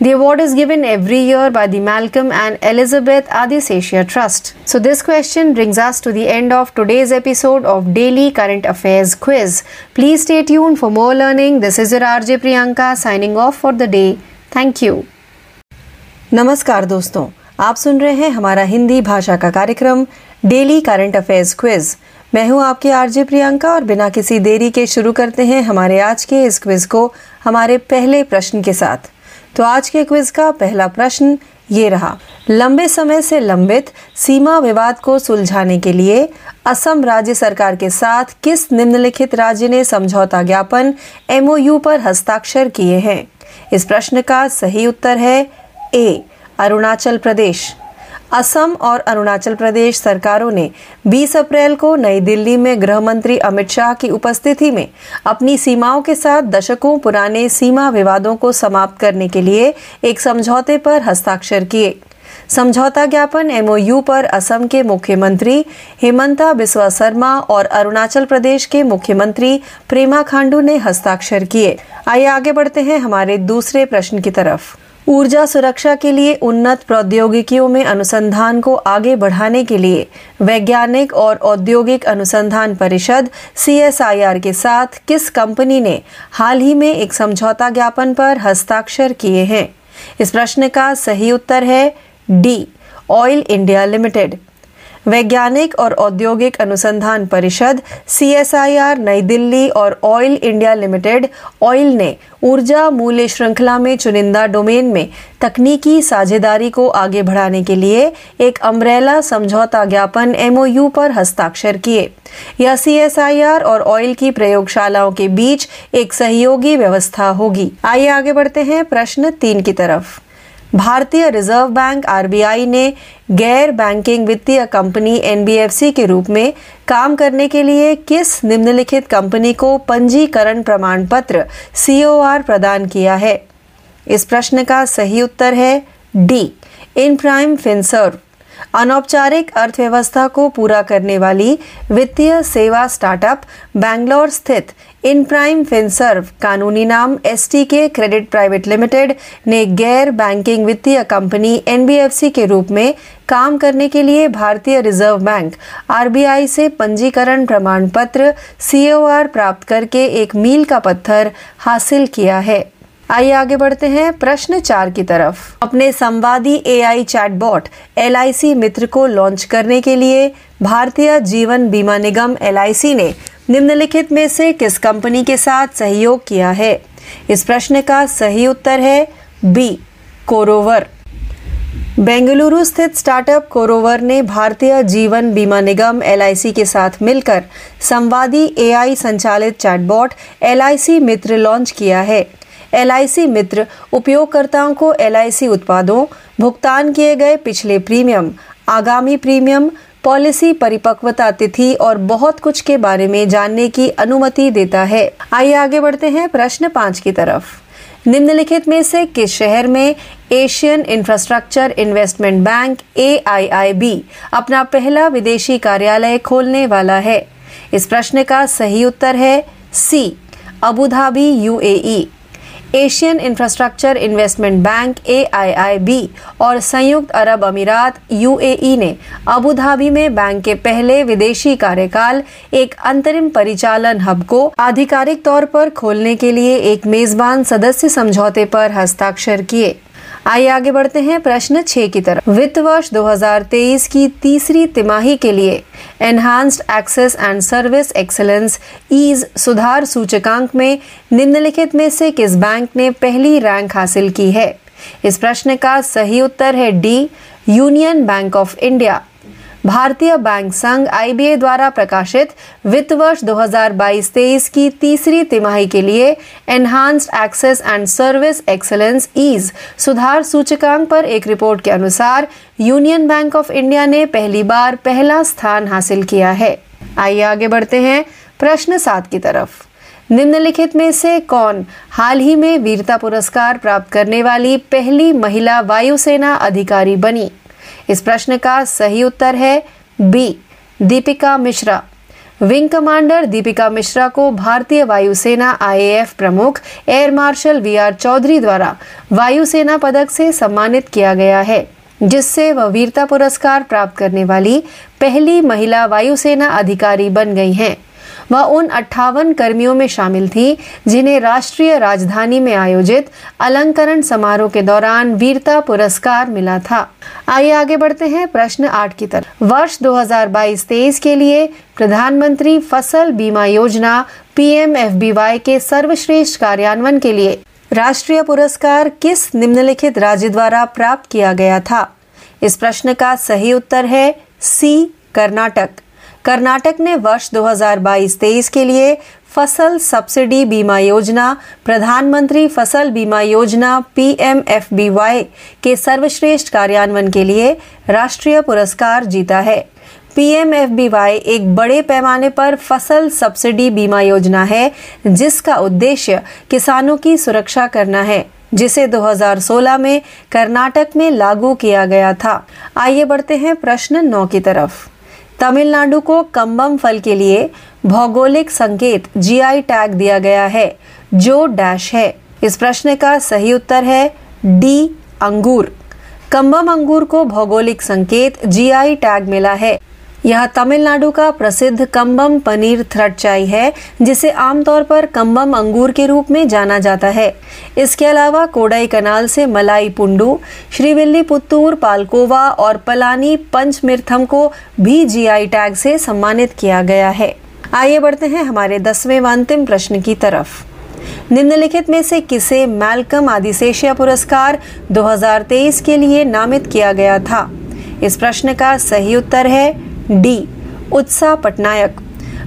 The award is given every year by the Malcolm and Elizabeth Adiseshiah Trust. So this question brings us to the end of today's episode of Daily Current Affairs Quiz. Please stay tuned for more learning. This is your R J Priyanka signing off for the day. Thank you. Namaskar दोस्तों, आप सुन रहे हैं हमारा हिंदी भाषा का कार्यक्रम daily current affairs quiz. मैं हूं आपके आरजे प्रियंका और बिना किसी देरी के शुरू करते हैं हमारे आज के इस क्विज को हमारे पहले प्रश्न के साथ. तो आज के क्विज का पहला प्रश्न ये रहा. लंबे समय से लंबित सीमा विवाद को सुलझाने के लिए असम राज्य सरकार के साथ किस निम्नलिखित राज्य ने समझौता ज्ञापन एमओयू पर हस्ताक्षर किए हैं? इस प्रश्न का सही उत्तर है ए, अरुणाचल प्रदेश. असम और अरुणाचल प्रदेश सरकारों ने बीस अप्रैल को नई दिल्ली में गृह मंत्री अमित शाह की उपस्थिति में अपनी सीमाओं के साथ दशकों पुराने सीमा विवादों को समाप्त करने के लिए एक समझौते पर हस्ताक्षर किए. समझौता ज्ञापन एमओयू पर असम के मुख्यमंत्री हेमंता बिस्वा शर्मा और अरुणाचल प्रदेश के मुख्यमंत्री प्रेमा खांडू ने हस्ताक्षर किए. आइए आगे बढ़ते हैं हमारे दूसरे प्रश्न की तरफ. ऊर्जा सुरक्षा के लिए उन्नत प्रौद्योगिकियों में अनुसंधान को आगे बढ़ाने के लिए वैज्ञानिक और औद्योगिक अनुसंधान परिषद सी एस आई आर के साथ किस कंपनी ने हाल ही में एक समझौता ज्ञापन पर हस्ताक्षर किए हैं? इस प्रश्न का सही उत्तर है डी, ऑयल इंडिया लिमिटेड। वैज्ञानिक और औद्योगिक अनुसंधान परिषद सी एस आई आर नई दिल्ली और ऑयल इंडिया लिमिटेड ऑयल ने ऊर्जा मूल्य श्रृंखला में चुनिंदा डोमेन में तकनीकी साझेदारी को आगे बढ़ाने के लिए एक अम्ब्रेला समझौता ज्ञापन एम ओ यू पर हस्ताक्षर किए। यह सी एस आई आर और ऑयल की प्रयोगशालाओं के बीच एक सहयोगी व्यवस्था होगी। आइए आगे बढ़ते हैं प्रश्न तीन की तरफ। भारतीय reserve bank R B I ने गैर बैंकिंग वित्तीय कंपनी एन बी एफ सी के रूप में काम करने के लिए किस निम्नलिखित कंपनी को पंजीकरण प्रमाण पत्र सी ओ आर प्रदान किया है? इस प्रश्न का सही उत्तर है डी, इनप्राइम फिनसर्व। अनौपचारिक अर्थव्यवस्था को पूरा करने वाली वित्तीय सेवा स्टार्टअप बैंगलोर स्थित इनप्राइम फिनसर्व, कानूनी नाम S T K credit private limited, ने गैर बैंकिंग वित्तीय कंपनी एन बी एफ सी के रूप में काम करने के लिए भारतीय reserve bank R B I से पंजीकरण प्रमाण पत्र सी ओ आर प्राप्त करके एक मील का पत्थर हासिल किया है। आइए आगे बढ़ते हैं प्रश्न चार की तरफ। अपने संवादी A I chatbot L I C Mitra को लॉन्च करने के लिए भारतीय जीवन बीमा निगम एल आई सी ने निम्नलिखित में से किस कंपनी के साथ सहयोग किया है? इस प्रश्न का सही उत्तर है बी, कोरोवर। बेंगलुरु स्थित स्टार्टअप कोरोवर ने भारतीय जीवन बीमा निगम एल आई सी के साथ मिलकर संवादी ए आई संचालित चैटबॉट एल आई सी मित्र लॉन्च किया है। एल आई सी मित्र उपयोगकर्ताओं को एल आई सी उत्पादों, भुगतान किए गए पिछले प्रीमियम, आगामी प्रीमियम, पॉलिसी परिपक्वता तिथि और बहुत कुछ के बारे में जानने की अनुमति देता है। आइए आगे बढ़ते हैं प्रश्न पाँच की तरफ। निम्नलिखित में से किस शहर में Asian infrastructure investment bank A I I B अपना पहला विदेशी कार्यालय खोलने वाला है? इस प्रश्न का सही उत्तर है C, Abu Dhabi U A E. Asian infrastructure investment bank A I I B और संयुक्त अरब अमीरात यू ए ई ने अबू धाबी में बैंक के पहले विदेशी कार्यकाल, एक अंतरिम परिचालन हब को आधिकारिक तौर पर खोलने के लिए एक मेजबान सदस्य समझौते पर हस्ताक्षर किए। आइए आगे बढ़ते हैं प्रश्न छह की तरफ। वित्त वर्ष दो हज़ार तेईस की तीसरी तिमाही के लिए enhanced access and service excellence EASE सुधार सूचकांक में निम्नलिखित में से किस बैंक ने पहली रैंक हासिल की है? इस प्रश्न का सही उत्तर है D, Union Bank of India. भारतीय बैंक संघ आई बी ए द्वारा प्रकाशित वित्त वर्ष दो हज़ार बाईस तेईस की तीसरी तिमाही के लिए enhanced access and service excellence EASE सुधार सूचकांक पर एक रिपोर्ट के अनुसार यूनियन बैंक ऑफ इंडिया ने पहली बार पहला स्थान हासिल किया है। आइए आगे बढ़ते हैं प्रश्न सात की तरफ। निम्नलिखित में से कौन हाल ही में वीरता पुरस्कार प्राप्त करने वाली पहली महिला वायुसेना अधिकारी बनी? इस प्रश्न का सही उत्तर है B, Deepika Mishra. Wing commander Deepika Mishra को भारतीय वायुसेना आई ए एफ प्रमुख air marshal V R Chaudhari द्वारा वायुसेना पदक से सम्मानित किया गया है, जिससे वह वीरता पुरस्कार प्राप्त करने वाली पहली महिला वायुसेना अधिकारी बन गई हैं। वह उन अट्ठावन कर्मियों में शामिल थी जिन्हें राष्ट्रीय राजधानी में आयोजित अलंकरण समारोह के दौरान वीरता पुरस्कार मिला था। आइए आगे बढ़ते हैं प्रश्न आठ की तरफ। वर्ष दो हज़ार बाईस तेईस के लिए प्रधानमंत्री फसल बीमा योजना P M F B Y के सर्वश्रेष्ठ कार्यान्वयन के लिए राष्ट्रीय पुरस्कार किस निम्नलिखित राज्य द्वारा प्राप्त किया गया था? इस प्रश्न का सही उत्तर है सी, कर्नाटक। कर्नाटक ने वर्ष दो हज़ार बाईस तेईस के लिए फसल सब्सिडी बीमा योजना प्रधानमंत्री फसल बीमा योजना P M F B Y के सर्वश्रेष्ठ कार्यान्वयन के लिए राष्ट्रीय पुरस्कार जीता है। P M F B Y एक बड़े पैमाने पर फसल सब्सिडी बीमा योजना है जिसका उद्देश्य किसानों की सुरक्षा करना है, जिसे दो हज़ार सोलह में कर्नाटक में लागू किया गया था। आइए बढ़ते हैं प्रश्न नौ की तरफ। तमिलनाडु को कम्बम फल के लिए भौगोलिक संकेत जी आई टैग दिया गया है जो डैश है। इस प्रश्न का सही उत्तर है डी अंगूर। कंबम अंगूर को भौगोलिक संकेत जीआई टैग मिला है। यह तमिलनाडु का प्रसिद्ध कंबम पनीर थ्रटचाई है, जिसे आमतौर पर कंबम अंगूर के रूप में जाना जाता है। इसके अलावा कोडाई कनाल से मलाई पुंडू, श्रीविल्लीपुत्तूर, पालकोवा और पलानी पंचमिर्थम को भी जीआई टैग से सम्मानित किया गया है। आइए बढ़ते हैं हमारे दसवें व अंतिम प्रश्न की तरफ। निम्नलिखित में से किसे मैलकम आदिसेशिया पुरस्कार दो हज़ार तेईस के लिए नामित किया गया था? इस प्रश्न का सही उत्तर है डी उत्सा पटनायक।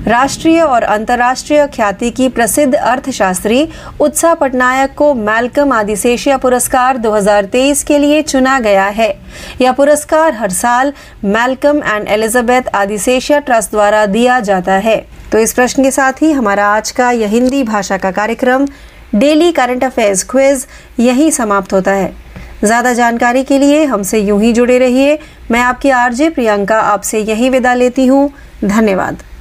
राष्ट्रीय और अंतर्राष्ट्रीय ख्याति की प्रसिद्ध अर्थशास्त्री उत्सा पटनायक को मैलकम आदिसेशिया पुरस्कार दो हज़ार तेईस के लिए चुना गया है। यह पुरस्कार हर साल Malcolm and Elizabeth Adiseshiah trust द्वारा दिया जाता है। तो इस प्रश्न के साथ ही हमारा आज का यह हिंदी भाषा का कार्यक्रम डेली करंट अफेयर्स क्विज यही समाप्त होता है। ज़्यादा जानकारी के लिए हमसे यूं ही जुड़े रहिए। मैं आपकी आरजे प्रियंका आपसे यही विदा लेती हूँ। धन्यवाद।